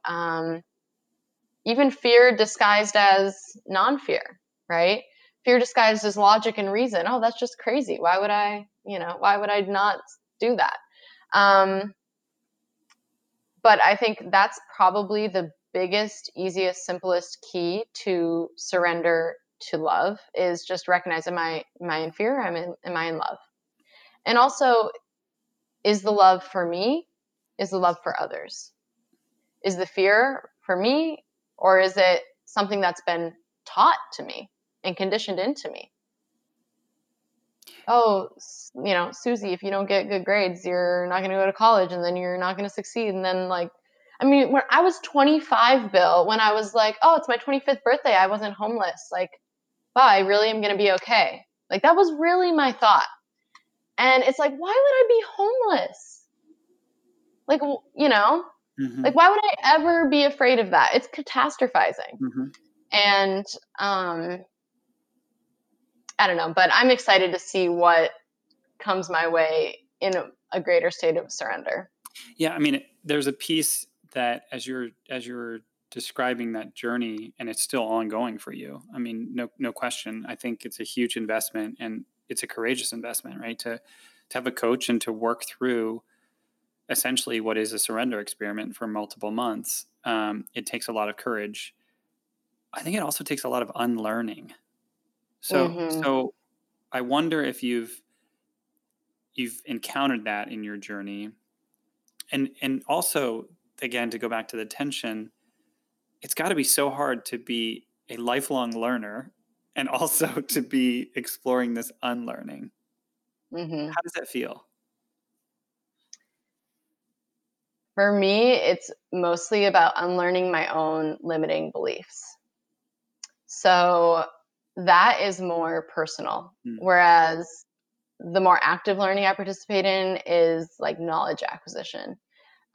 Even fear disguised as non-fear, right? Fear disguised as logic and reason. Oh, that's just crazy. Why would I, why would I not do that? But I think that's probably the biggest, easiest, simplest key to surrender to love is just recognize, am I in fear? Am I in love? And also, is the love for me? Is the love for others? Is the fear for me? Or is it something that's been taught to me and conditioned into me? Oh, Susie, if you don't get good grades, you're not going to go to college, and then you're not going to succeed. And then, when I was 25, Bill, when I was like, oh, it's my 25th birthday, I wasn't homeless. Like, wow, I really am going to be okay. Like, that was really my thought. And it's like, why would I be homeless? Like, mm-hmm. Like, why would I ever be afraid of that? It's catastrophizing. Mm-hmm. And, I don't know, but I'm excited to see what comes my way in a greater state of surrender. Yeah. I mean, there's a piece that as you're describing that journey, and it's still ongoing for you. I mean, no question. I think it's a huge investment, and it's a courageous investment, right? To have a coach and to work through essentially what is a surrender experiment for multiple months. It takes a lot of courage. I think it also takes a lot of unlearning. So, mm-hmm. So I wonder if you've encountered that in your journey, and also, again, to go back to the tension, it's got to be so hard to be a lifelong learner and also to be exploring this unlearning. Mm-hmm. How does that feel? For me, it's mostly about unlearning my own limiting beliefs. So that is more personal, whereas the more active learning I participate in is like knowledge acquisition.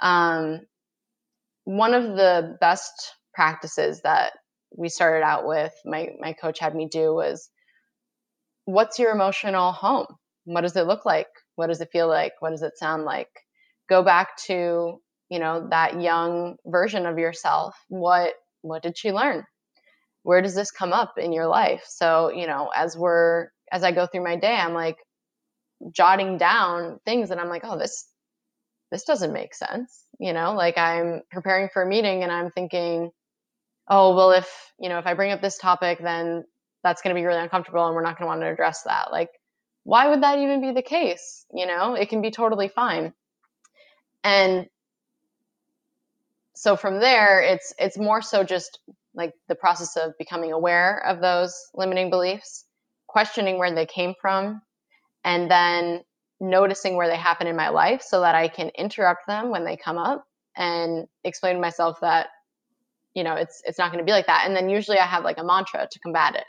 One of the best practices that we started out with, my coach had me do, was, what's your emotional home? What does it look like? What does it feel like? What does it sound like? Go back to, that young version of yourself. What did she learn? Where does this come up in your life? So, as I go through my day, I'm like jotting down things and I'm like, oh, this doesn't make sense. Like I'm preparing for a meeting and I'm thinking, oh, well, if I bring up this topic, then that's going to be really uncomfortable and we're not going to want to address that. Like, why would that even be the case? It can be totally fine. And so from there, it's more so just like the process of becoming aware of those limiting beliefs, questioning where they came from, and then noticing where they happen in my life so that I can interrupt them when they come up and explain to myself that, it's not going to be like that. And then usually I have like a mantra to combat it.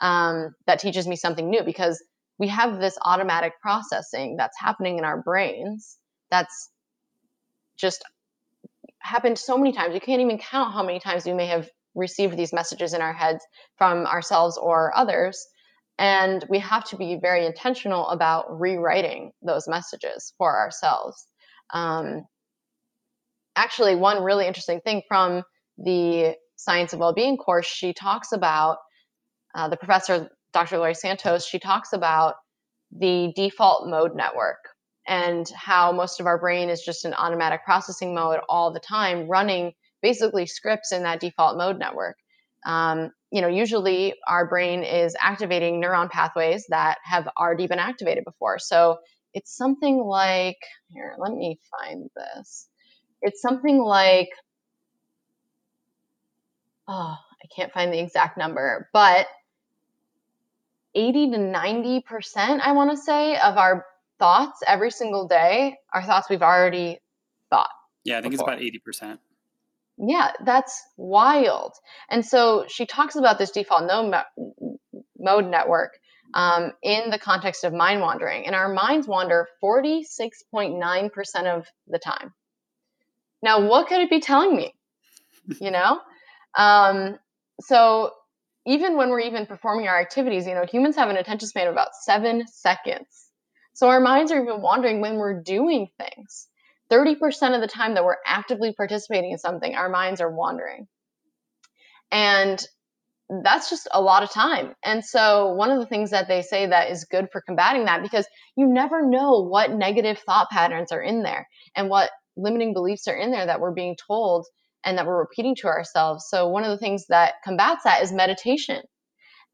that teaches me something new, because we have this automatic processing that's happening in our brains that's just happened so many times. You can't even count how many times we may have received these messages in our heads from ourselves or others. And we have to be very intentional about rewriting those messages for ourselves. Actually, one really interesting thing from the Science of Wellbeing course, she talks about, the professor, Dr. Lori Santos, she talks about the default mode network and how most of our brain is just in automatic processing mode all the time, running basically scripts in that default mode network. Usually our brain is activating neuron pathways that have already been activated before. So it's something like, here, let me find this. It's something like, oh, I can't find the exact number, but 80 to 90%, I want to say, of our thoughts every single day are thoughts we've already thought. Yeah, I think before. It's about 80%. Yeah, that's wild. And so she talks about this default mode network in the context of mind wandering. And our minds wander 46.9% of the time. Now, what could it be telling me? You know? So even when we're even performing our activities, humans have an attention span of about 7 seconds. So our minds are even wandering when we're doing things. 30% of the time that we're actively participating in something, our minds are wandering. And that's just a lot of time. And so one of the things that they say that is good for combating that, because you never know what negative thought patterns are in there and what limiting beliefs are in there that we're being told and that we're repeating to ourselves. So one of the things that combats that is meditation.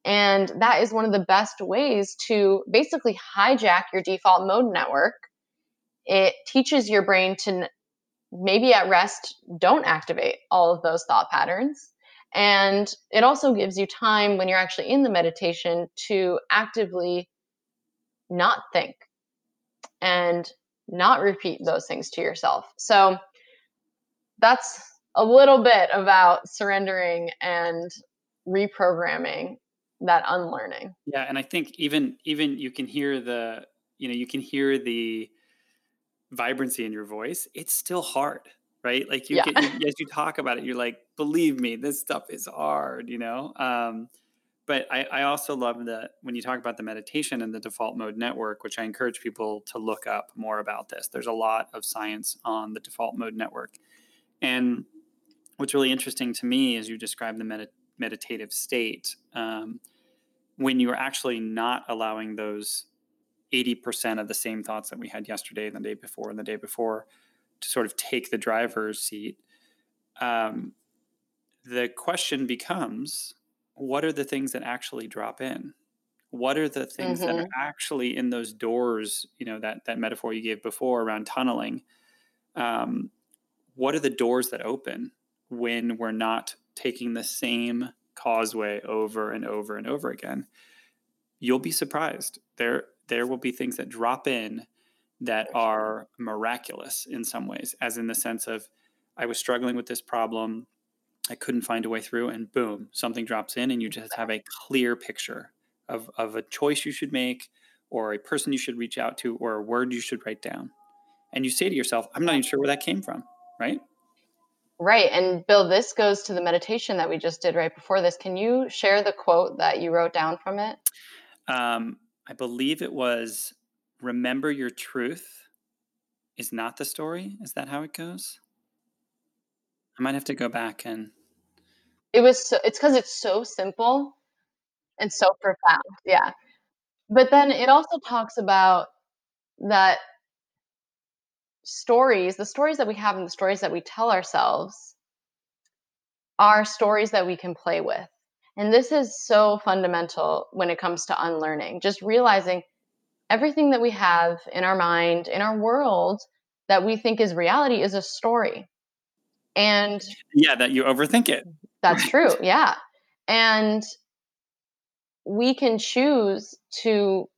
And that is one of the best ways to basically hijack your default mode network. It teaches your brain to maybe at rest, don't activate all of those thought patterns. And it also gives you time when you're actually in the meditation to actively not think and not repeat those things to yourself. So that's a little bit about surrendering and reprogramming that unlearning. Yeah. And I think even you can hear the, you can hear the vibrancy in your voice. It's still hard, right? Like as you talk about it, you're like, believe me, this stuff is hard, But I also love that when you talk about the meditation and the default mode network, which I encourage people to look up more about this. There's a lot of science on the default mode network. And what's really interesting to me is you describe the meditative state when you are actually not allowing those 80% of the same thoughts that we had yesterday and the day before to sort of take the driver's seat. The question becomes, what are the things that actually drop in? What are the things that are actually in those doors, that metaphor you gave before around tunneling? What are the doors that open when we're not taking the same causeway over and over and over again? You'll be surprised. There will be things that drop in that are miraculous in some ways, as in the sense of, I was struggling with this problem. I couldn't find a way through, and boom, something drops in and you just have a clear picture of a choice you should make, or a person you should reach out to, or a word you should write down. And you say to yourself, I'm not even sure where that came from, right? Right. And Bill, this goes to the meditation that we just did right before this. Can you share the quote that you wrote down from it? I believe it was, remember your truth is not the story. Is that how it goes? I might have to go back and... It's because it's so simple and so profound. Yeah. But then it also talks about that stories, the stories that we have and the stories that we tell ourselves are stories that we can play with. And this is so fundamental when it comes to unlearning, just realizing everything that we have in our mind, in our world that we think is reality is a story. And yeah, that you overthink it. That's true. Yeah. And we can choose to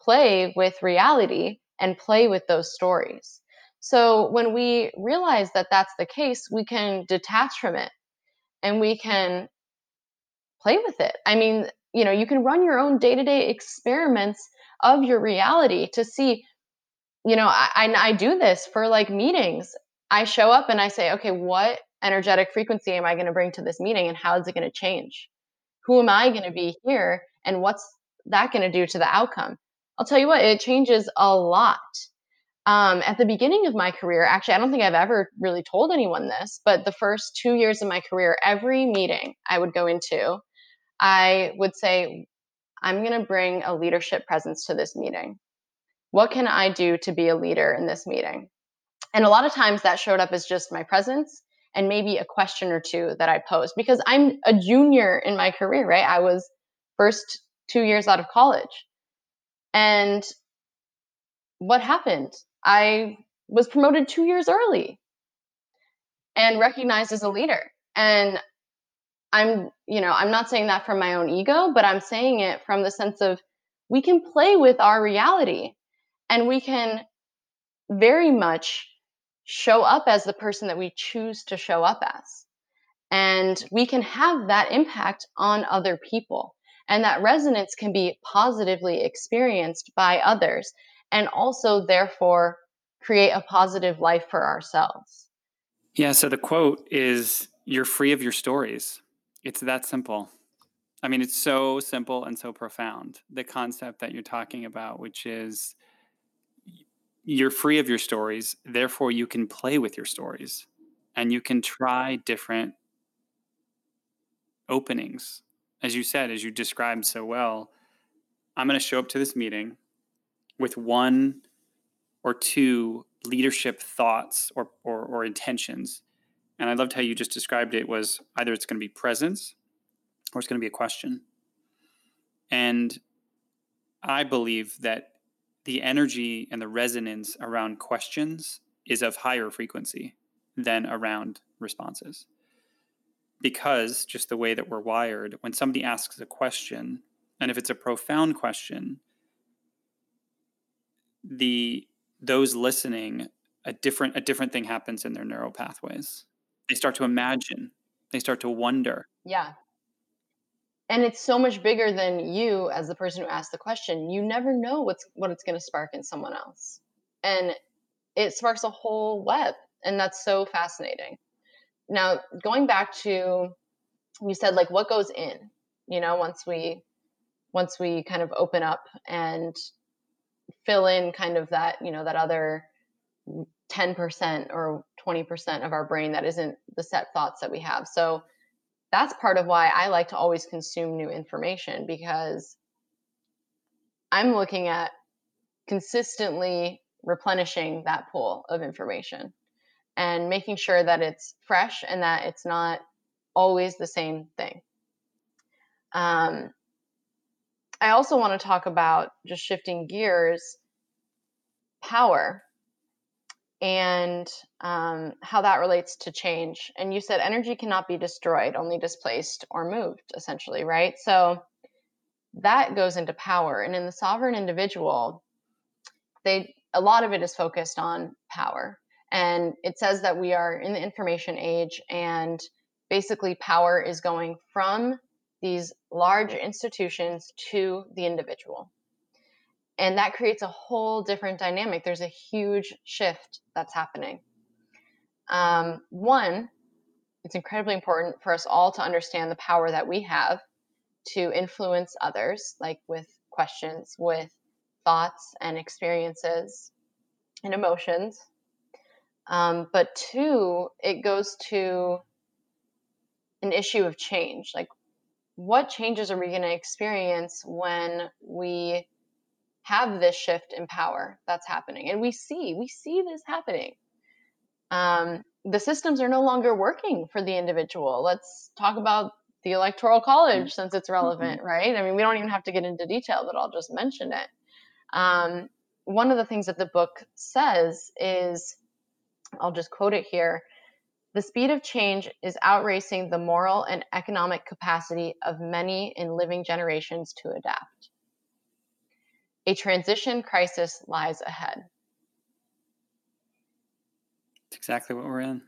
play with reality and play with those stories. So when we realize that that's the case, we can detach from it and we can play with it. I mean, you know, you can run your own day-to-day experiments of your reality to see, you know, I do this for like meetings. I show up and I say, okay, what energetic frequency am I going to bring to this meeting and how is it going to change? Who am I going to be here? And what's that going to do to the outcome? I'll tell you what, it changes a lot. At the beginning of my career, actually, I don't think I've ever really told anyone this, but the first 2 years of my career, every meeting I would go into, I would say, I'm going to bring a leadership presence to this meeting. What can I do to be a leader in this meeting? And a lot of times that showed up as just my presence and maybe a question or two that I posed, because I'm a junior in my career, right? I was first 2 years out of college. And what happened? I was promoted 2 years early and recognized as a leader. And I'm, you know, I'm not saying that from my own ego, but I'm saying it from the sense of we can play with our reality and we can very much show up as the person that we choose to show up as. And we can have that impact on other people. And that resonance can be positively experienced by others. And also, therefore, create a positive life for ourselves. Yeah. So the quote is, "You're free of your stories." It's that simple. I mean, it's so simple and so profound. The concept that you're talking about, which is you're free of your stories. Therefore, you can play with your stories and you can try different openings. As you said, as you described so well, I'm going to show up to this meeting with one or two leadership thoughts or intentions. And I loved how you just described it was either it's going to be presence or it's going to be a question. And I believe that the energy and the resonance around questions is of higher frequency than around responses. Because just the way that we're wired, when somebody asks a question, and if it's a profound question, those listening, a different thing happens in their neural pathways. They start to imagine, they start to wonder. Yeah. And it's so much bigger than you as the person who asked the question. You never know what it's going to spark in someone else. And it sparks a whole web. And that's so fascinating. Now, going back to, you said like what goes in, you know, once we kind of open up and fill in kind of that, you know, that other 10% or 20% of our brain that isn't the set thoughts that we have. So that's part of why I like to always consume new information, because I'm looking at consistently replenishing that pool of information and making sure that it's fresh and that it's not always the same thing. I also want to talk about, just shifting gears, power and how that relates to change. And you said energy cannot be destroyed, only displaced or moved, essentially, right? So that goes into power. And in The Sovereign Individual, a lot of it is focused on power. And it says that we are in the information age, and basically power is going from these large institutions to the individual. And that creates a whole different dynamic. There's a huge shift that's happening. One, it's incredibly important for us all to understand the power that we have to influence others, like with questions, with thoughts and experiences and emotions. But two, it goes to an issue of change. Like, what changes are we going to experience when we have this shift in power that's happening? And we see this happening. The systems are no longer working for the individual. Let's talk about the Electoral College, since it's relevant, right? I mean, we don't even have to get into detail, but I'll just mention it. One of the things that the book says is, I'll just quote it here, "The speed of change is outracing the moral and economic capacity of many in living generations to adapt. A transition crisis lies ahead." That's exactly what we're in.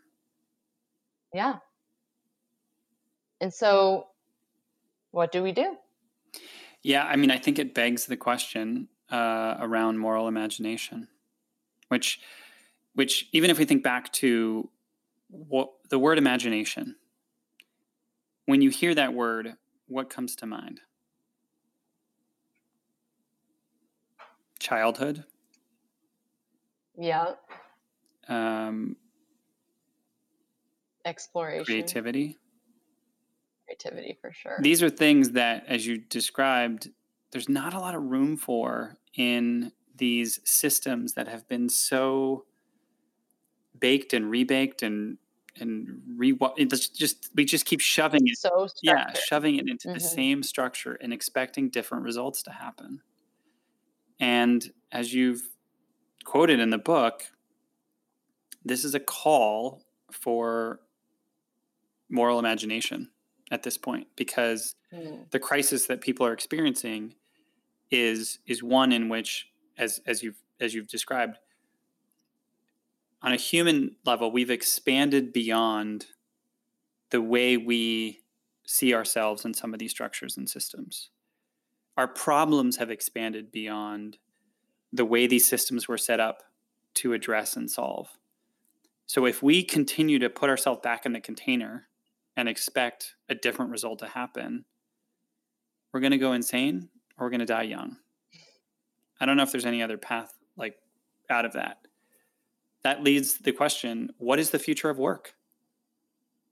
Yeah. And so what do we do? Yeah, I mean, I think it begs the question around moral imagination, which even if we think back to what the word imagination, when you hear that word, what comes to mind? Childhood. Yeah. Exploration. Creativity for sure. These are things that, as you described, there's not a lot of room for in these systems that have been so baked and rebaked and we just keep shoving it. So shoving it into the same structure and expecting different results to happen. And as you've quoted in the book, this is a call for moral imagination at this point, because the crisis that people are experiencing is one in which, as you've described, on a human level, we've expanded beyond the way we see ourselves in some of these structures and systems. Our problems have expanded beyond the way these systems were set up to address and solve. So if we continue to put ourselves back in the container and expect a different result to happen, we're going to go insane or we're going to die young. I don't know if there's any other path like out of that. That leads the question, what is the future of work?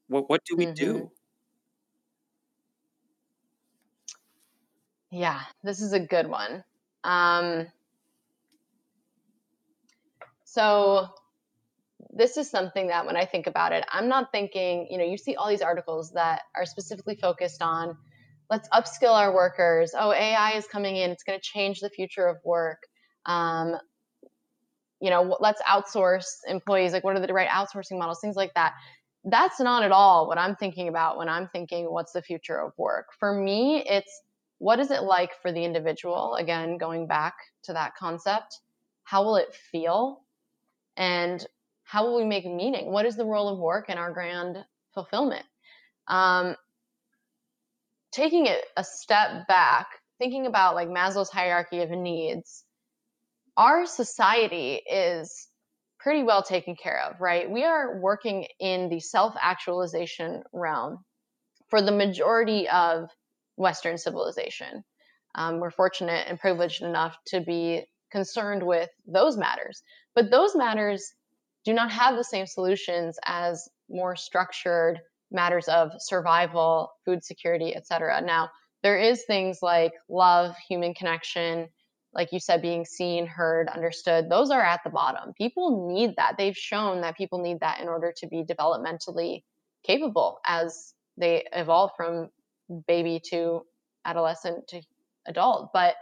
What do we do? Yeah, this is a good one. So this is something that when I think about it, I'm not thinking, you see all these articles that are specifically focused on, let's upskill our workers. Oh, AI is coming in. It's going to change the future of work. Let's outsource employees. Like, what are the right outsourcing models? Things like that. That's not at all what I'm thinking about when I'm thinking, what's the future of work? For me, it's, what is it like for the individual? Again, going back to that concept, how will it feel? And how will we make meaning? What is the role of work in our grand fulfillment? Taking it a step back, thinking about like Maslow's hierarchy of needs, our society is pretty well taken care of, right? We are working in the self-actualization realm for the majority of Western civilization. We're fortunate and privileged enough to be concerned with those matters. But those matters do not have the same solutions as more structured matters of survival, food security, etc. Now, there is things like love, human connection, like you said, being seen, heard, understood. Those are at the bottom. People need that. They've shown that people need that in order to be developmentally capable as they evolve from baby to adolescent to adult. But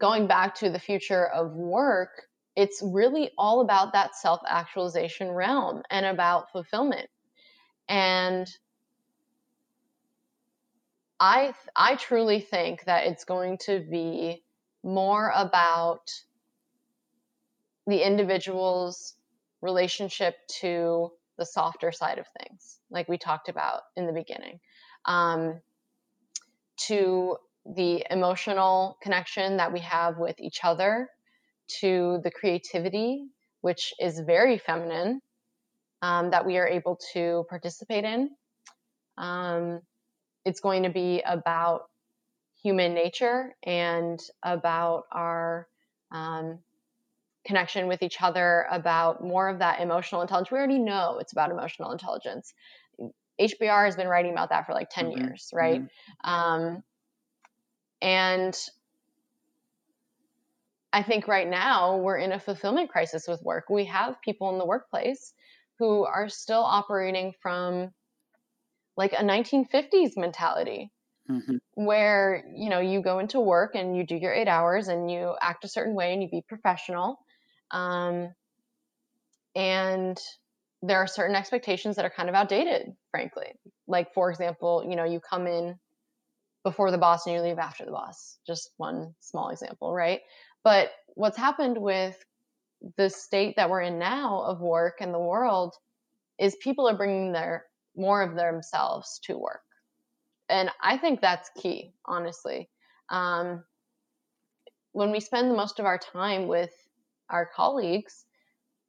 going back to the future of work, it's really all about that self-actualization realm and about fulfillment. And I truly think that it's going to be more about the individual's relationship to the softer side of things, like we talked about in the beginning, to the emotional connection that we have with each other, to the creativity, which is very feminine, that we are able to participate in. It's going to be about human nature and about our connection with each other, about more of that emotional intelligence. We already know it's about emotional intelligence. HBR has been writing about that for like 10 years, right? And I think right now we're in a fulfillment crisis with work. We have people in the workplace who are still operating from like a 1950s mentality, where, you go into work and you do your 8 hours and you act a certain way and you be professional. And there are certain expectations that are kind of outdated, frankly. Like, for example, you come in before the boss and you leave after the boss. Just one small example, right? But what's happened with the state that we're in now of work and the world is people are bringing more of themselves to work. And I think that's key, honestly. When we spend the most of our time with our colleagues,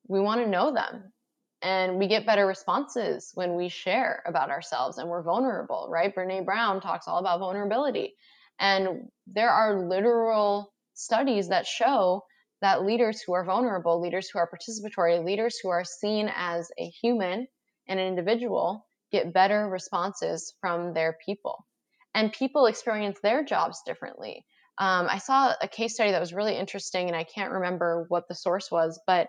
we want to know them. And we get better responses when we share about ourselves and we're vulnerable, right? Brené Brown talks all about vulnerability. And there are literal studies that show that leaders who are vulnerable, leaders who are participatory, leaders who are seen as a human and an individual get better responses from their people. And people experience their jobs differently. I saw a case study that was really interesting, and I can't remember what the source was, but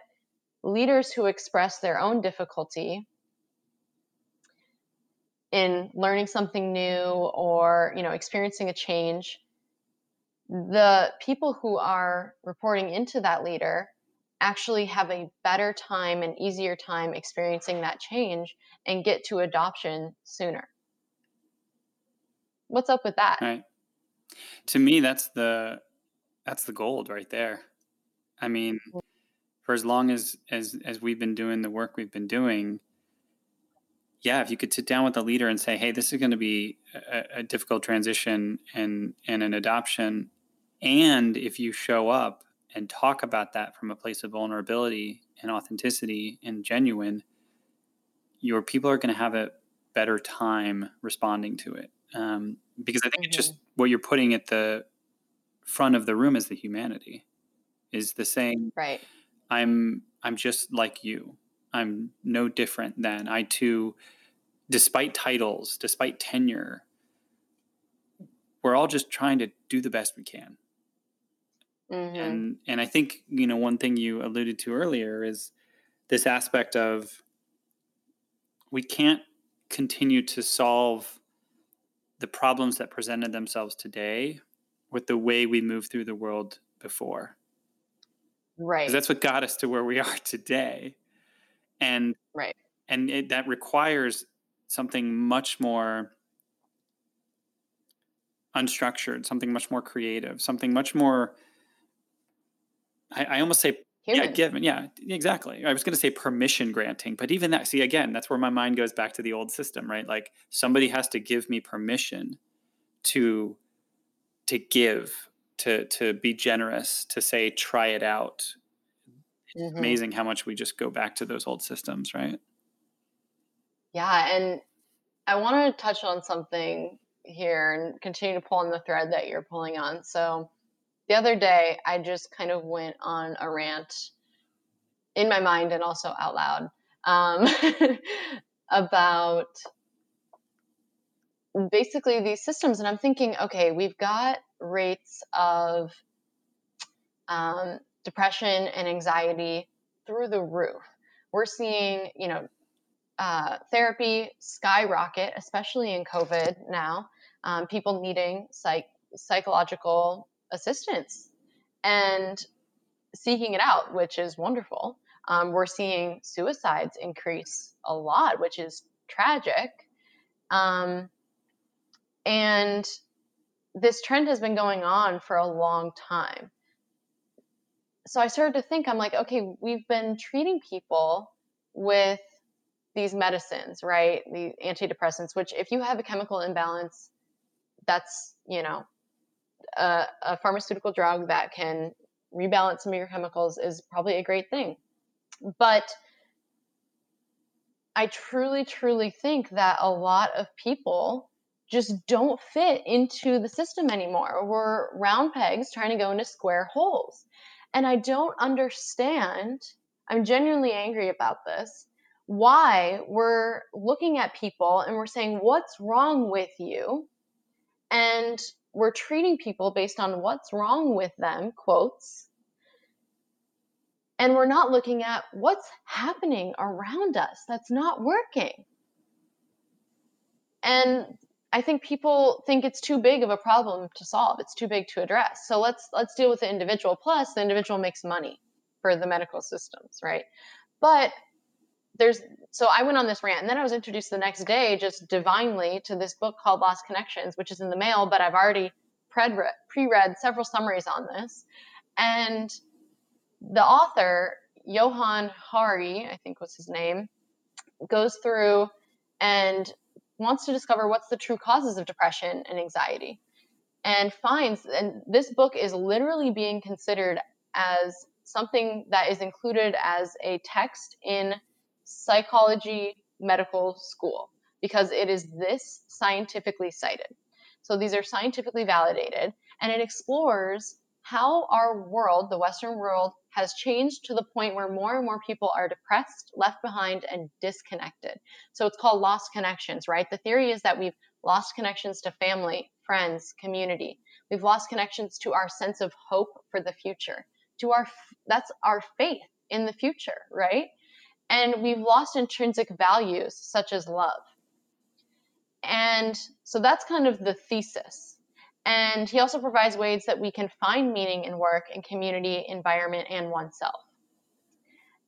leaders who express their own difficulty in learning something new or, you know, experiencing a change, the people who are reporting into that leader actually have a better time and easier time experiencing that change and get to adoption sooner. What's up with that? Right. To me, that's the gold right there. I mean, for as long as we've been doing the work we've been doing, yeah, if you could sit down with a leader and say, hey, this is going to be a difficult transition and an adoption. And if you show up and talk about that from a place of vulnerability and authenticity and genuine, your people are going to have a better time responding to it. Because I think it's just what you're putting at the front of the room is the humanity, is the saying, right? I'm just like you. I'm no different than I too, despite titles, despite tenure, we're all just trying to do the best we can. Mm-hmm. And I think, you know, one thing you alluded to earlier is this aspect of we can't continue to solve the problems that presented themselves today with the way we moved through the world before. Right. Because that's what got us to where we are today. And right. And that requires something much more unstructured, something much more creative, something much more, I almost say, human. Yeah, given. Yeah, exactly. I was going to say permission granting, but even that, see, again, that's where my mind goes back to the old system, right? Like somebody has to give me permission to give, to be generous, to say, try it out. It's amazing how much we just go back to those old systems, right? Yeah, and I want to touch on something here and continue to pull on the thread that you're pulling on. So the other day, I just kind of went on a rant in my mind and also out loud about basically these systems. And I'm thinking, okay, we've got rates of depression and anxiety through the roof. We're seeing, you know, therapy skyrocket, especially in COVID now, people needing psychological assistance and seeking it out, which is wonderful. We're seeing suicides increase a lot, which is tragic. And this trend has been going on for a long time. So I started to think, I'm like, okay, we've been treating people with these medicines, right? The antidepressants, which if you have a chemical imbalance, that's, you know, a pharmaceutical drug that can rebalance some of your chemicals is probably a great thing. But I truly, truly think that a lot of people just don't fit into the system anymore. We're round pegs trying to go into square holes. And I don't understand, I'm genuinely angry about this, why we're looking at people and we're saying, what's wrong with you? And we're treating people based on what's wrong with them, quotes. And we're not looking at what's happening around us that's not working. And I think people think it's too big of a problem to solve. It's too big to address. So let's deal with the individual. Plus, the individual makes money for the medical systems, right? But so I went on this rant, and then I was introduced the next day, just divinely, to this book called Lost Connections, which is in the mail, but I've already pre-read several summaries on this. And the author, Johan Hari, I think was his name, goes through and wants to discover what's the true causes of depression and anxiety, and finds, and this book is literally being considered as something that is included as a text in psychology medical school, because it is this scientifically cited. So these are scientifically validated, and it explores how our world, the Western world, has changed to the point where more and more people are depressed, left behind, and disconnected. So it's called lost connections, right? The theory is that we've lost connections to family, friends, community. We've lost connections to our sense of hope for the future, to our, that's our faith in the future, right? And we've lost intrinsic values such as love. And so that's kind of the thesis. And he also provides ways that we can find meaning in work and community, environment, and oneself.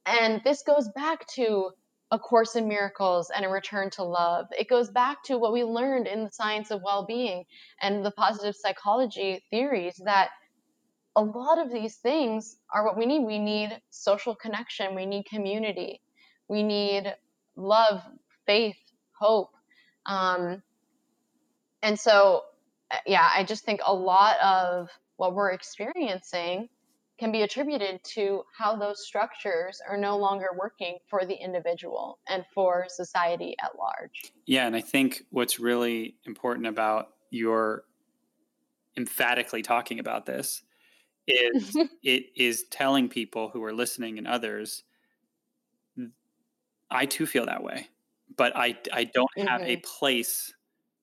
And this goes back to A Course in Miracles and A Return to Love. It goes back to what we learned in the science of well-being and the positive psychology theories, that a lot of these things are what we need. We need social connection. We need community. We need love, faith, hope. And so, yeah, I just think a lot of what we're experiencing can be attributed to how those structures are no longer working for the individual and for society at large. Yeah, and I think what's really important about your emphatically talking about this is it is telling people who are listening and others, I too feel that way, but I don't have a place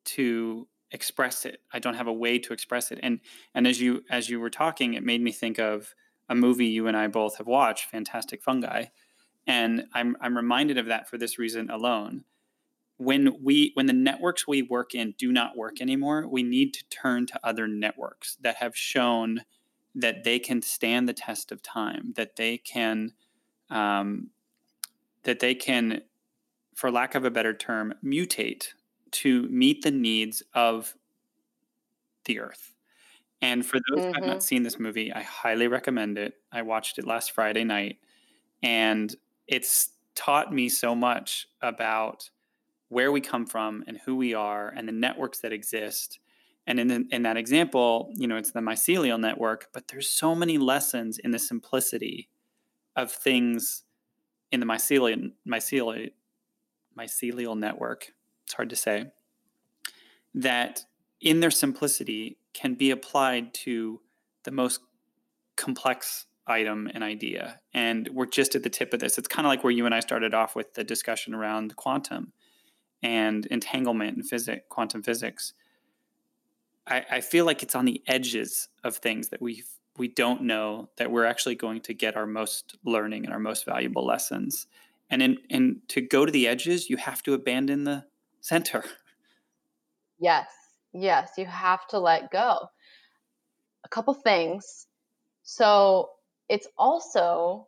to express it. I don't have a way to express it. And as you were talking, it made me think of a movie you and I both have watched, Fantastic Fungi. And I'm reminded of that for this reason alone. When the networks we work in do not work anymore, we need to turn to other networks that have shown that they can stand the test of time, that they can, for lack of a better term, mutate to meet the needs of the earth. And for those who have not seen this movie, I highly recommend it. I watched it last Friday night, and it's taught me so much about where we come from and who we are and the networks that exist. And in that example, you know, it's the mycelial network, but there's so many lessons in the simplicity of things in the mycelial network. It's hard to say, that in their simplicity can be applied to the most complex item and idea. And we're just at the tip of this. It's kind of like where you and I started off with the discussion around quantum and entanglement and quantum physics. I feel like it's on the edges of things that we don't know that we're actually going to get our most learning and our most valuable lessons. And in to go to the edges, you have to abandon the center. Yes, you have to let go. A couple things. So it's also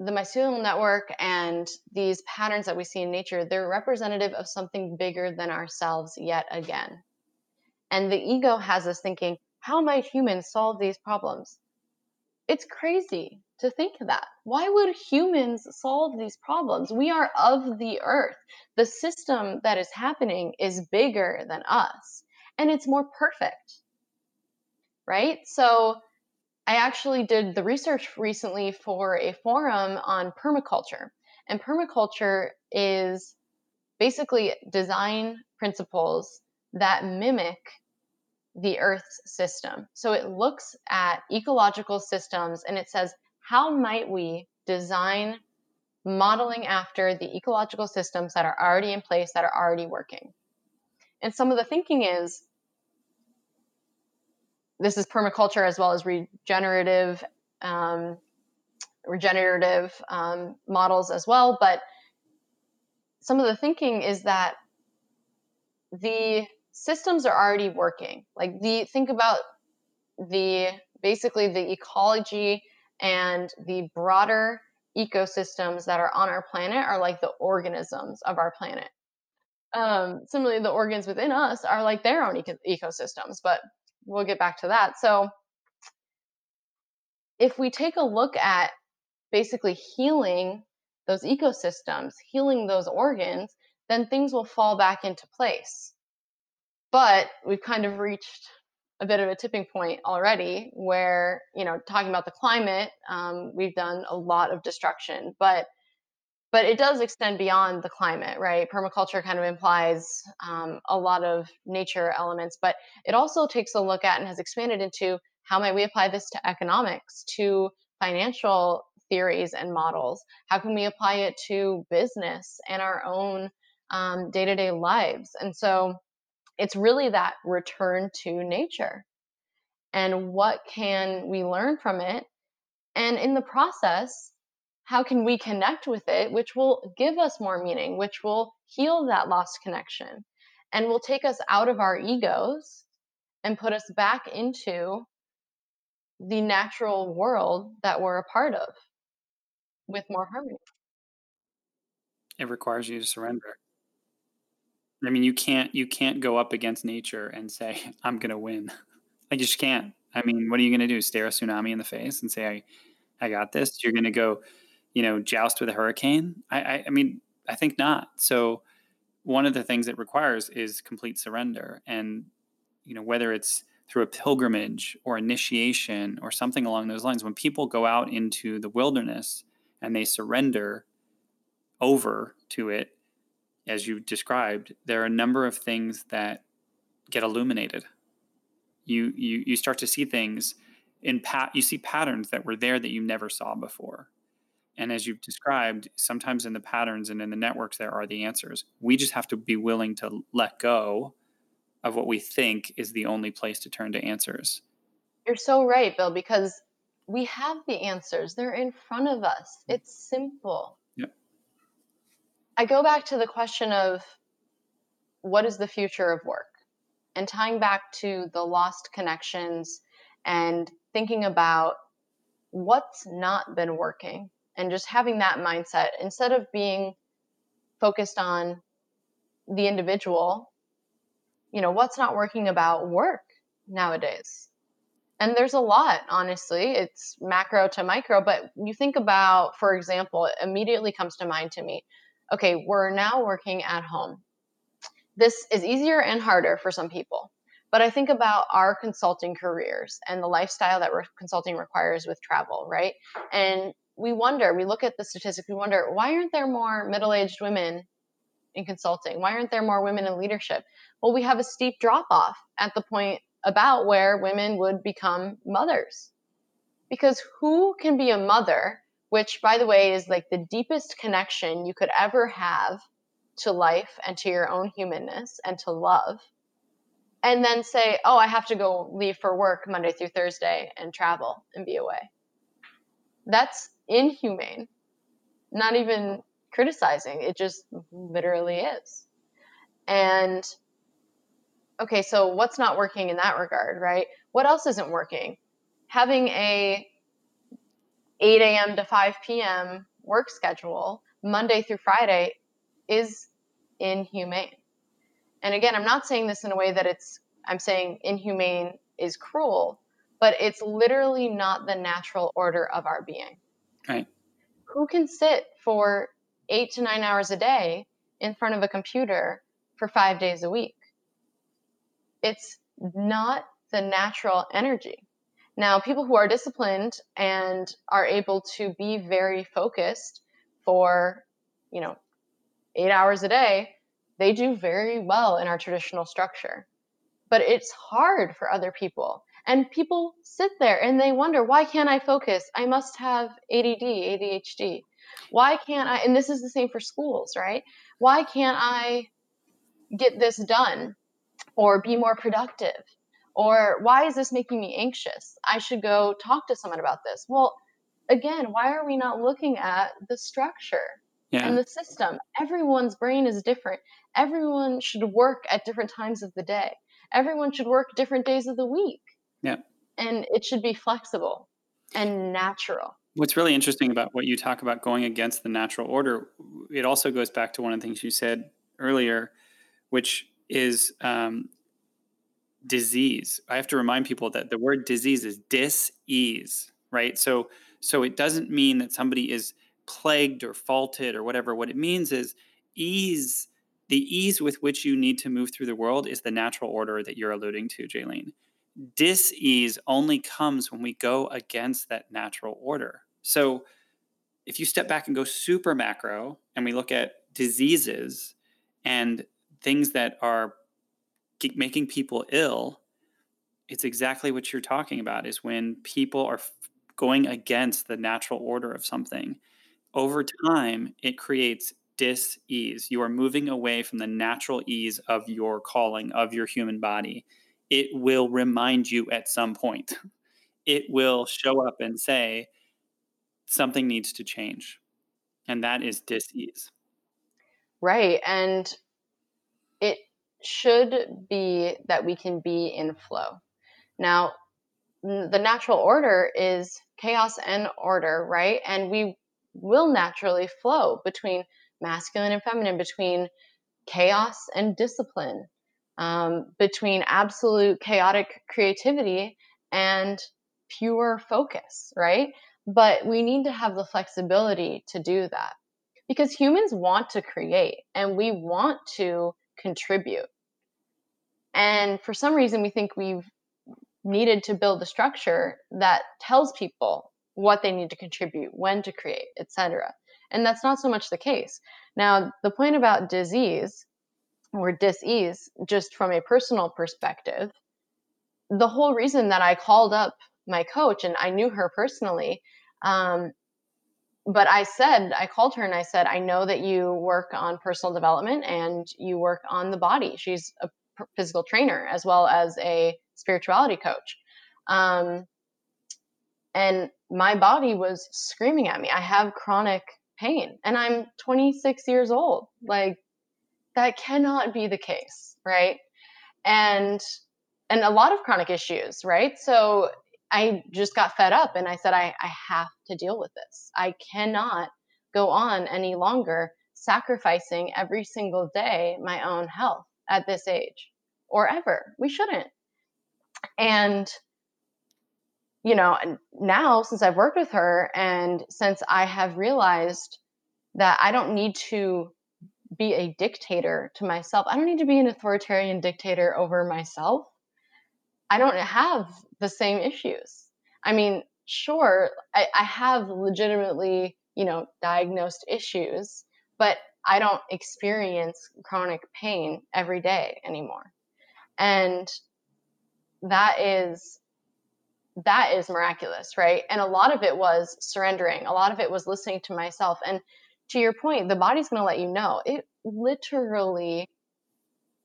the mycelial network and these patterns that we see in nature, they're representative of something bigger than ourselves yet again. And the ego has us thinking, how might humans solve these problems? It's crazy to think that. Why would humans solve these problems? We are of the earth. The system that is happening is bigger than us, and it's more perfect, right? So I actually did the research recently for a forum on permaculture, and permaculture is basically design principles that mimic the Earth's system. So it looks at ecological systems and it says, how might we design modeling after the ecological systems that are already in place, that are already working? And some of the thinking is, this is permaculture as well as regenerative models as well. But some of the thinking is that the systems are already working. Like think about basically the ecology and the broader ecosystems that are on our planet are like the organisms of our planet. Similarly, the organs within us are like their own ecosystems, but we'll get back to that. So if we take a look at basically healing those ecosystems, healing those organs, then things will fall back into place. But we've kind of reached a bit of a tipping point already where, you know, talking about the climate, we've done a lot of destruction, but it does extend beyond the climate, right? Permaculture kind of implies a lot of nature elements, but it also takes a look at and has expanded into how might we apply this to economics, to financial theories and models? How can we apply it to business and our own day-to-day lives? And so it's really that return to nature and what can we learn from it? And in the process, how can we connect with it, which will give us more meaning, which will heal that lost connection and will take us out of our egos and put us back into the natural world that we're a part of with more harmony. It requires you to surrender. I mean, you can't go up against nature and say, I'm going to win. I just can't. I mean, what are you going to do? Stare a tsunami in the face and say, I got this? You're going to go, you know, joust with a hurricane? I mean, I think not. So one of the things it requires is complete surrender. And, you know, whether it's through a pilgrimage or initiation or something along those lines, when people go out into the wilderness and they surrender over to it, as you described, there are a number of things that get illuminated. You start to see things you see patterns that were there that you never saw before. And as you've described, sometimes in the patterns and in the networks, there are the answers. We just have to be willing to let go of what we think is the only place to turn to answers. You're so right, Bill, because we have the answers. They're in front of us. It's simple. Yeah. I go back to the question of what is the future of work and tying back to the lost connections and thinking about what's not been working and just having that mindset instead of being focused on the individual. You know, what's not working about work nowadays? And there's a lot, honestly. It's macro to micro, but you think about, for example, it immediately comes to mind to me. Okay, we're now working at home. This is easier and harder for some people. But I think about our consulting careers and the lifestyle that consulting requires with travel, right? And we look at the statistics, we wonder, why aren't there more middle-aged women in consulting? Why aren't there more women in leadership? Well, we have a steep drop-off at the point about where women would become mothers. Because who can be a mother, which, by the way, is like the deepest connection you could ever have to life and to your own humanness and to love, and then say, oh, I have to go leave for work Monday through Thursday and travel and be away. That's inhumane. Not even criticizing. It just literally is. And okay, so what's not working in that regard, right? What else isn't working? Having a 8 a.m. to 5 p.m. work schedule, Monday through Friday, is inhumane. And again, I'm not saying this in a way that I'm saying inhumane is cruel, but it's literally not the natural order of our being. Right. Who can sit for 8 to 9 hours a day in front of a computer for 5 days a week? It's not the natural energy. Now, people who are disciplined and are able to be very focused for, you know, 8 hours a day, they do very well in our traditional structure. But it's hard for other people. And people sit there and they wonder, why can't I focus? I must have ADD, ADHD. Why can't I? And this is the same for schools, right? Why can't I get this done or be more productive? Or why is this making me anxious? I should go talk to someone about this. Well, again, why are we not looking at the structure and the system? Everyone's brain is different. Everyone should work at different times of the day. Everyone should work different days of the week. Yeah. And it should be flexible and natural. What's really interesting about what you talk about going against the natural order, it also goes back to one of the things you said earlier, which is disease. I have to remind people that the word disease is dis-ease, right? So it doesn't mean that somebody is plagued or faulted or whatever. What it means is ease the ease with which you need to move through the world is the natural order that you're alluding to, Jaylene. Dis-ease only comes when we go against that natural order. So if you step back and go super macro and we look at diseases and things that are making people ill, it's exactly what you're talking about, is when people are going against the natural order of something. Over time, it creates dis-ease. You are moving away from the natural ease of your calling, of your human body. It will remind you at some point. It will show up and say, something needs to change. And that is dis-ease. Right. And it should be that we can be in flow. Now, the natural order is chaos and order, right? And we will naturally flow between masculine and feminine, between chaos and discipline, between absolute chaotic creativity and pure focus, right? But we need to have the flexibility to do that, because humans want to create and we want to contribute. And for some reason, we think we've needed to build a structure that tells people what they need to contribute, when to create, etc. And that's not so much the case. Now, the point about disease or dis-ease, just from a personal perspective, the whole reason that I called up my coach, and I knew her personally, but I called her and I said, I know that you work on personal development and you work on the body. She's a physical trainer as well as a spirituality coach. And my body was screaming at me. I have chronic pain and I'm 26 years old. Like, that cannot be the case, right? And a lot of chronic issues, right? So I just got fed up and I said, I have to deal with this. I cannot go on any longer sacrificing every single day my own health at this age or ever. We shouldn't. And, you know, now since I've worked with her and since I have realized that I don't need to be a dictator to myself, I don't need to be an authoritarian dictator over myself, I don't have the same issues. I mean, sure, I have legitimately, you know, diagnosed issues, but I don't experience chronic pain every day anymore. And that is miraculous, right? And a lot of it was surrendering. A lot of it was listening to myself. And to your point, the body's going to let you know. It literally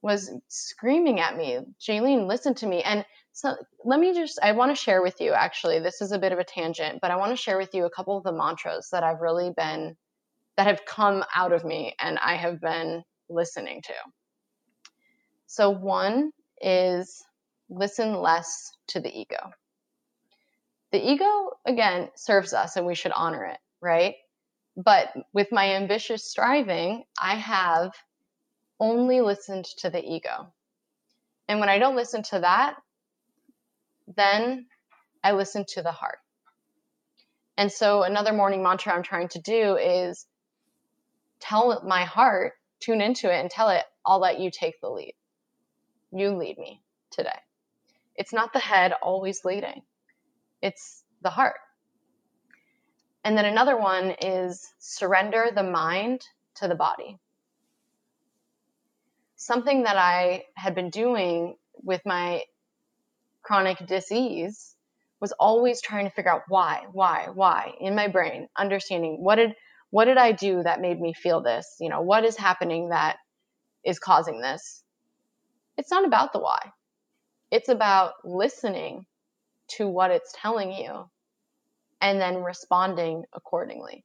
was screaming at me, Jaylene, listen to me. And so I want to share with you, actually, this is a bit of a tangent, but I want to share with you a couple of the mantras that I've really been, that have come out of me and I have been listening to. So one is listen less to the ego. The ego, again, serves us and we should honor it, right? But with my ambitious striving, I have only listened to the ego. And when I don't listen to that, then I listen to the heart. And so another morning mantra I'm trying to do is tell my heart, tune into it and tell it, I'll let you take the lead. You lead me today. It's not the head always leading. It's the heart. And then another one is surrender the mind to the body. Something that I had been doing with my chronic disease was always trying to figure out why in my brain, understanding what did I do that made me feel this? You know, what is happening that is causing this? It's not about the why. It's about listening to what it's telling you and then responding accordingly.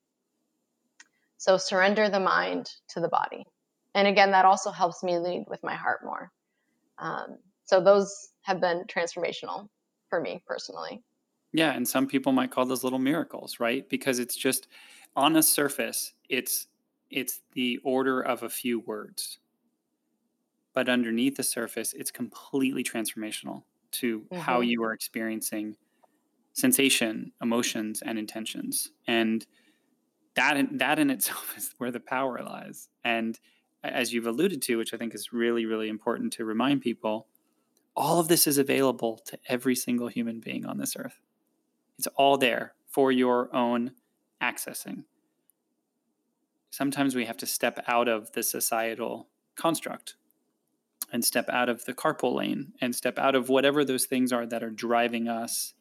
So surrender the mind to the body. And again, that also helps me lead with my heart more. So those have been transformational for me personally. Yeah. And some people might call those little miracles, right? Because it's just on a surface, it's the order of a few words, but underneath the surface, it's completely transformational to how you are experiencing sensation, emotions, and intentions. And that in itself is where the power lies. And as you've alluded to, which I think is really, really important to remind people, all of this is available to every single human being on this earth. It's all there for your own accessing. Sometimes we have to step out of the societal construct and step out of the carpool lane and step out of whatever those things are that are driving us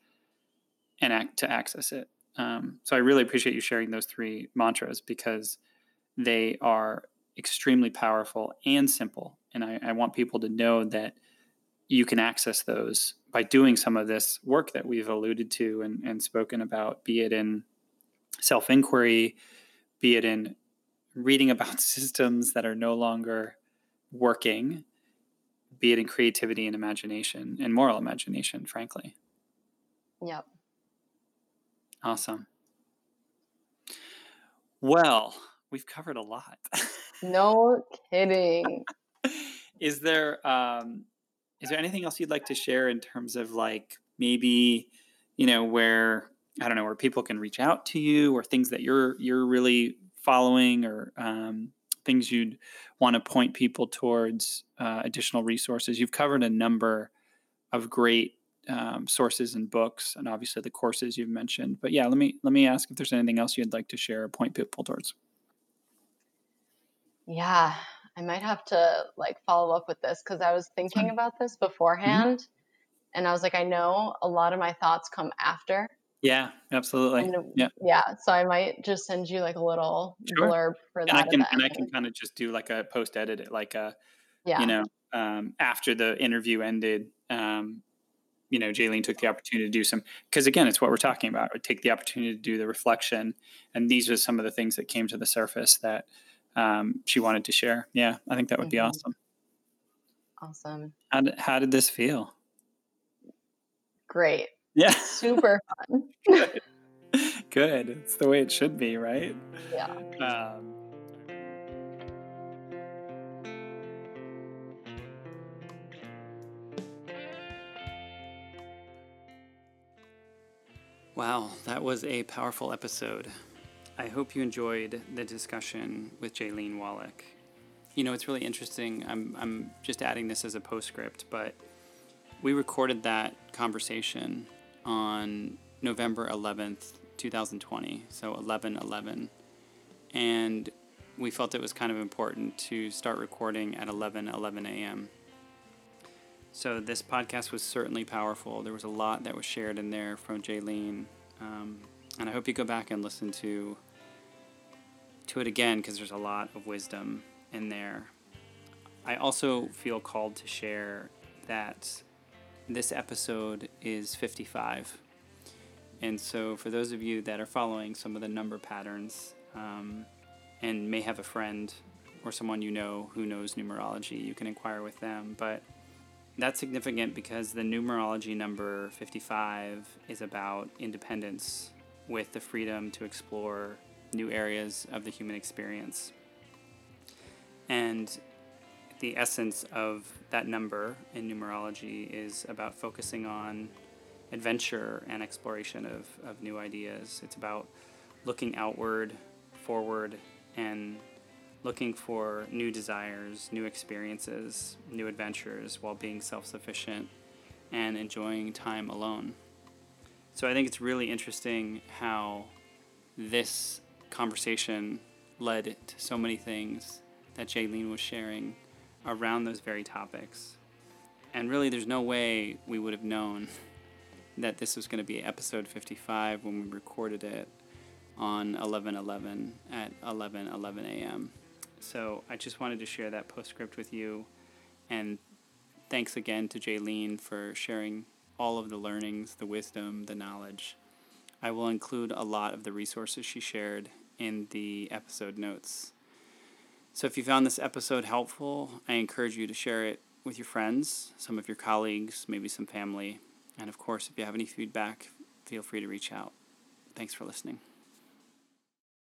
and to access it. So I really appreciate you sharing those three mantras because they are extremely powerful and simple. And I want people to know that you can access those by doing some of this work that we've alluded to and spoken about, be it in self-inquiry, be it in reading about systems that are no longer working, be it in creativity and imagination and moral imagination, frankly. Yep. Awesome. Well, we've covered a lot. No kidding. Is there anything else you'd like to share in terms of like maybe, you know, where, I don't know, where people can reach out to you or things that you're really following or things you'd want to point people towards, additional resources? You've covered a number of great sources and books and obviously the courses you've mentioned. But yeah, let me ask if there's anything else you'd like to share or point people towards. Yeah, I might have to like follow up with this because I was thinking about this beforehand. Mm-hmm. And I was like, I know a lot of my thoughts come after. Yeah, absolutely. And, yeah. So I might just send you like a little blurb for that. I can kind of just do like a post edit, like a, you know, after the interview ended, you know, Jaylene took the opportunity to do some, because again, it's what we're talking about. We take the opportunity to do the reflection. And these are some of the things that came to the surface that she wanted to share. Yeah. I think that would be awesome. Awesome. How did this feel? Great. Yeah. Super fun. Good. It's the way it should be, right? Yeah. Wow, that was a powerful episode. I hope you enjoyed the discussion with Jaylene Wallach. You know, it's really interesting. I'm just adding this as a postscript, but we recorded that conversation on November 11th, 2020, so 11/11, and we felt it was kind of important to start recording at 11:11 a.m. So this podcast was certainly powerful. There was a lot that was shared in there from Jaylene, and I hope you go back and listen to it again because there's a lot of wisdom in there. I also feel called to share that this episode is 55. And so for those of you that are following some of the number patterns and may have a friend or someone you know who knows numerology, you can inquire with them. But that's significant because the numerology number 55 is about independence with the freedom to explore new areas of the human experience. And the essence of that number in numerology is about focusing on adventure and exploration of new ideas. It's about looking outward, forward, and looking for new desires, new experiences, new adventures while being self-sufficient and enjoying time alone. So I think it's really interesting how this conversation led to so many things that Jaylene was sharing around those very topics. And really, there's no way we would have known that this was going to be episode 55 when we recorded it on 11/11 at 11:11 a.m. So I just wanted to share that postscript with you. And thanks again to Jaylene for sharing all of the learnings, the wisdom, the knowledge. I will include a lot of the resources she shared in the episode notes. So if you found this episode helpful, I encourage you to share it with your friends, some of your colleagues, maybe some family. And of course, if you have any feedback, feel free to reach out. Thanks for listening.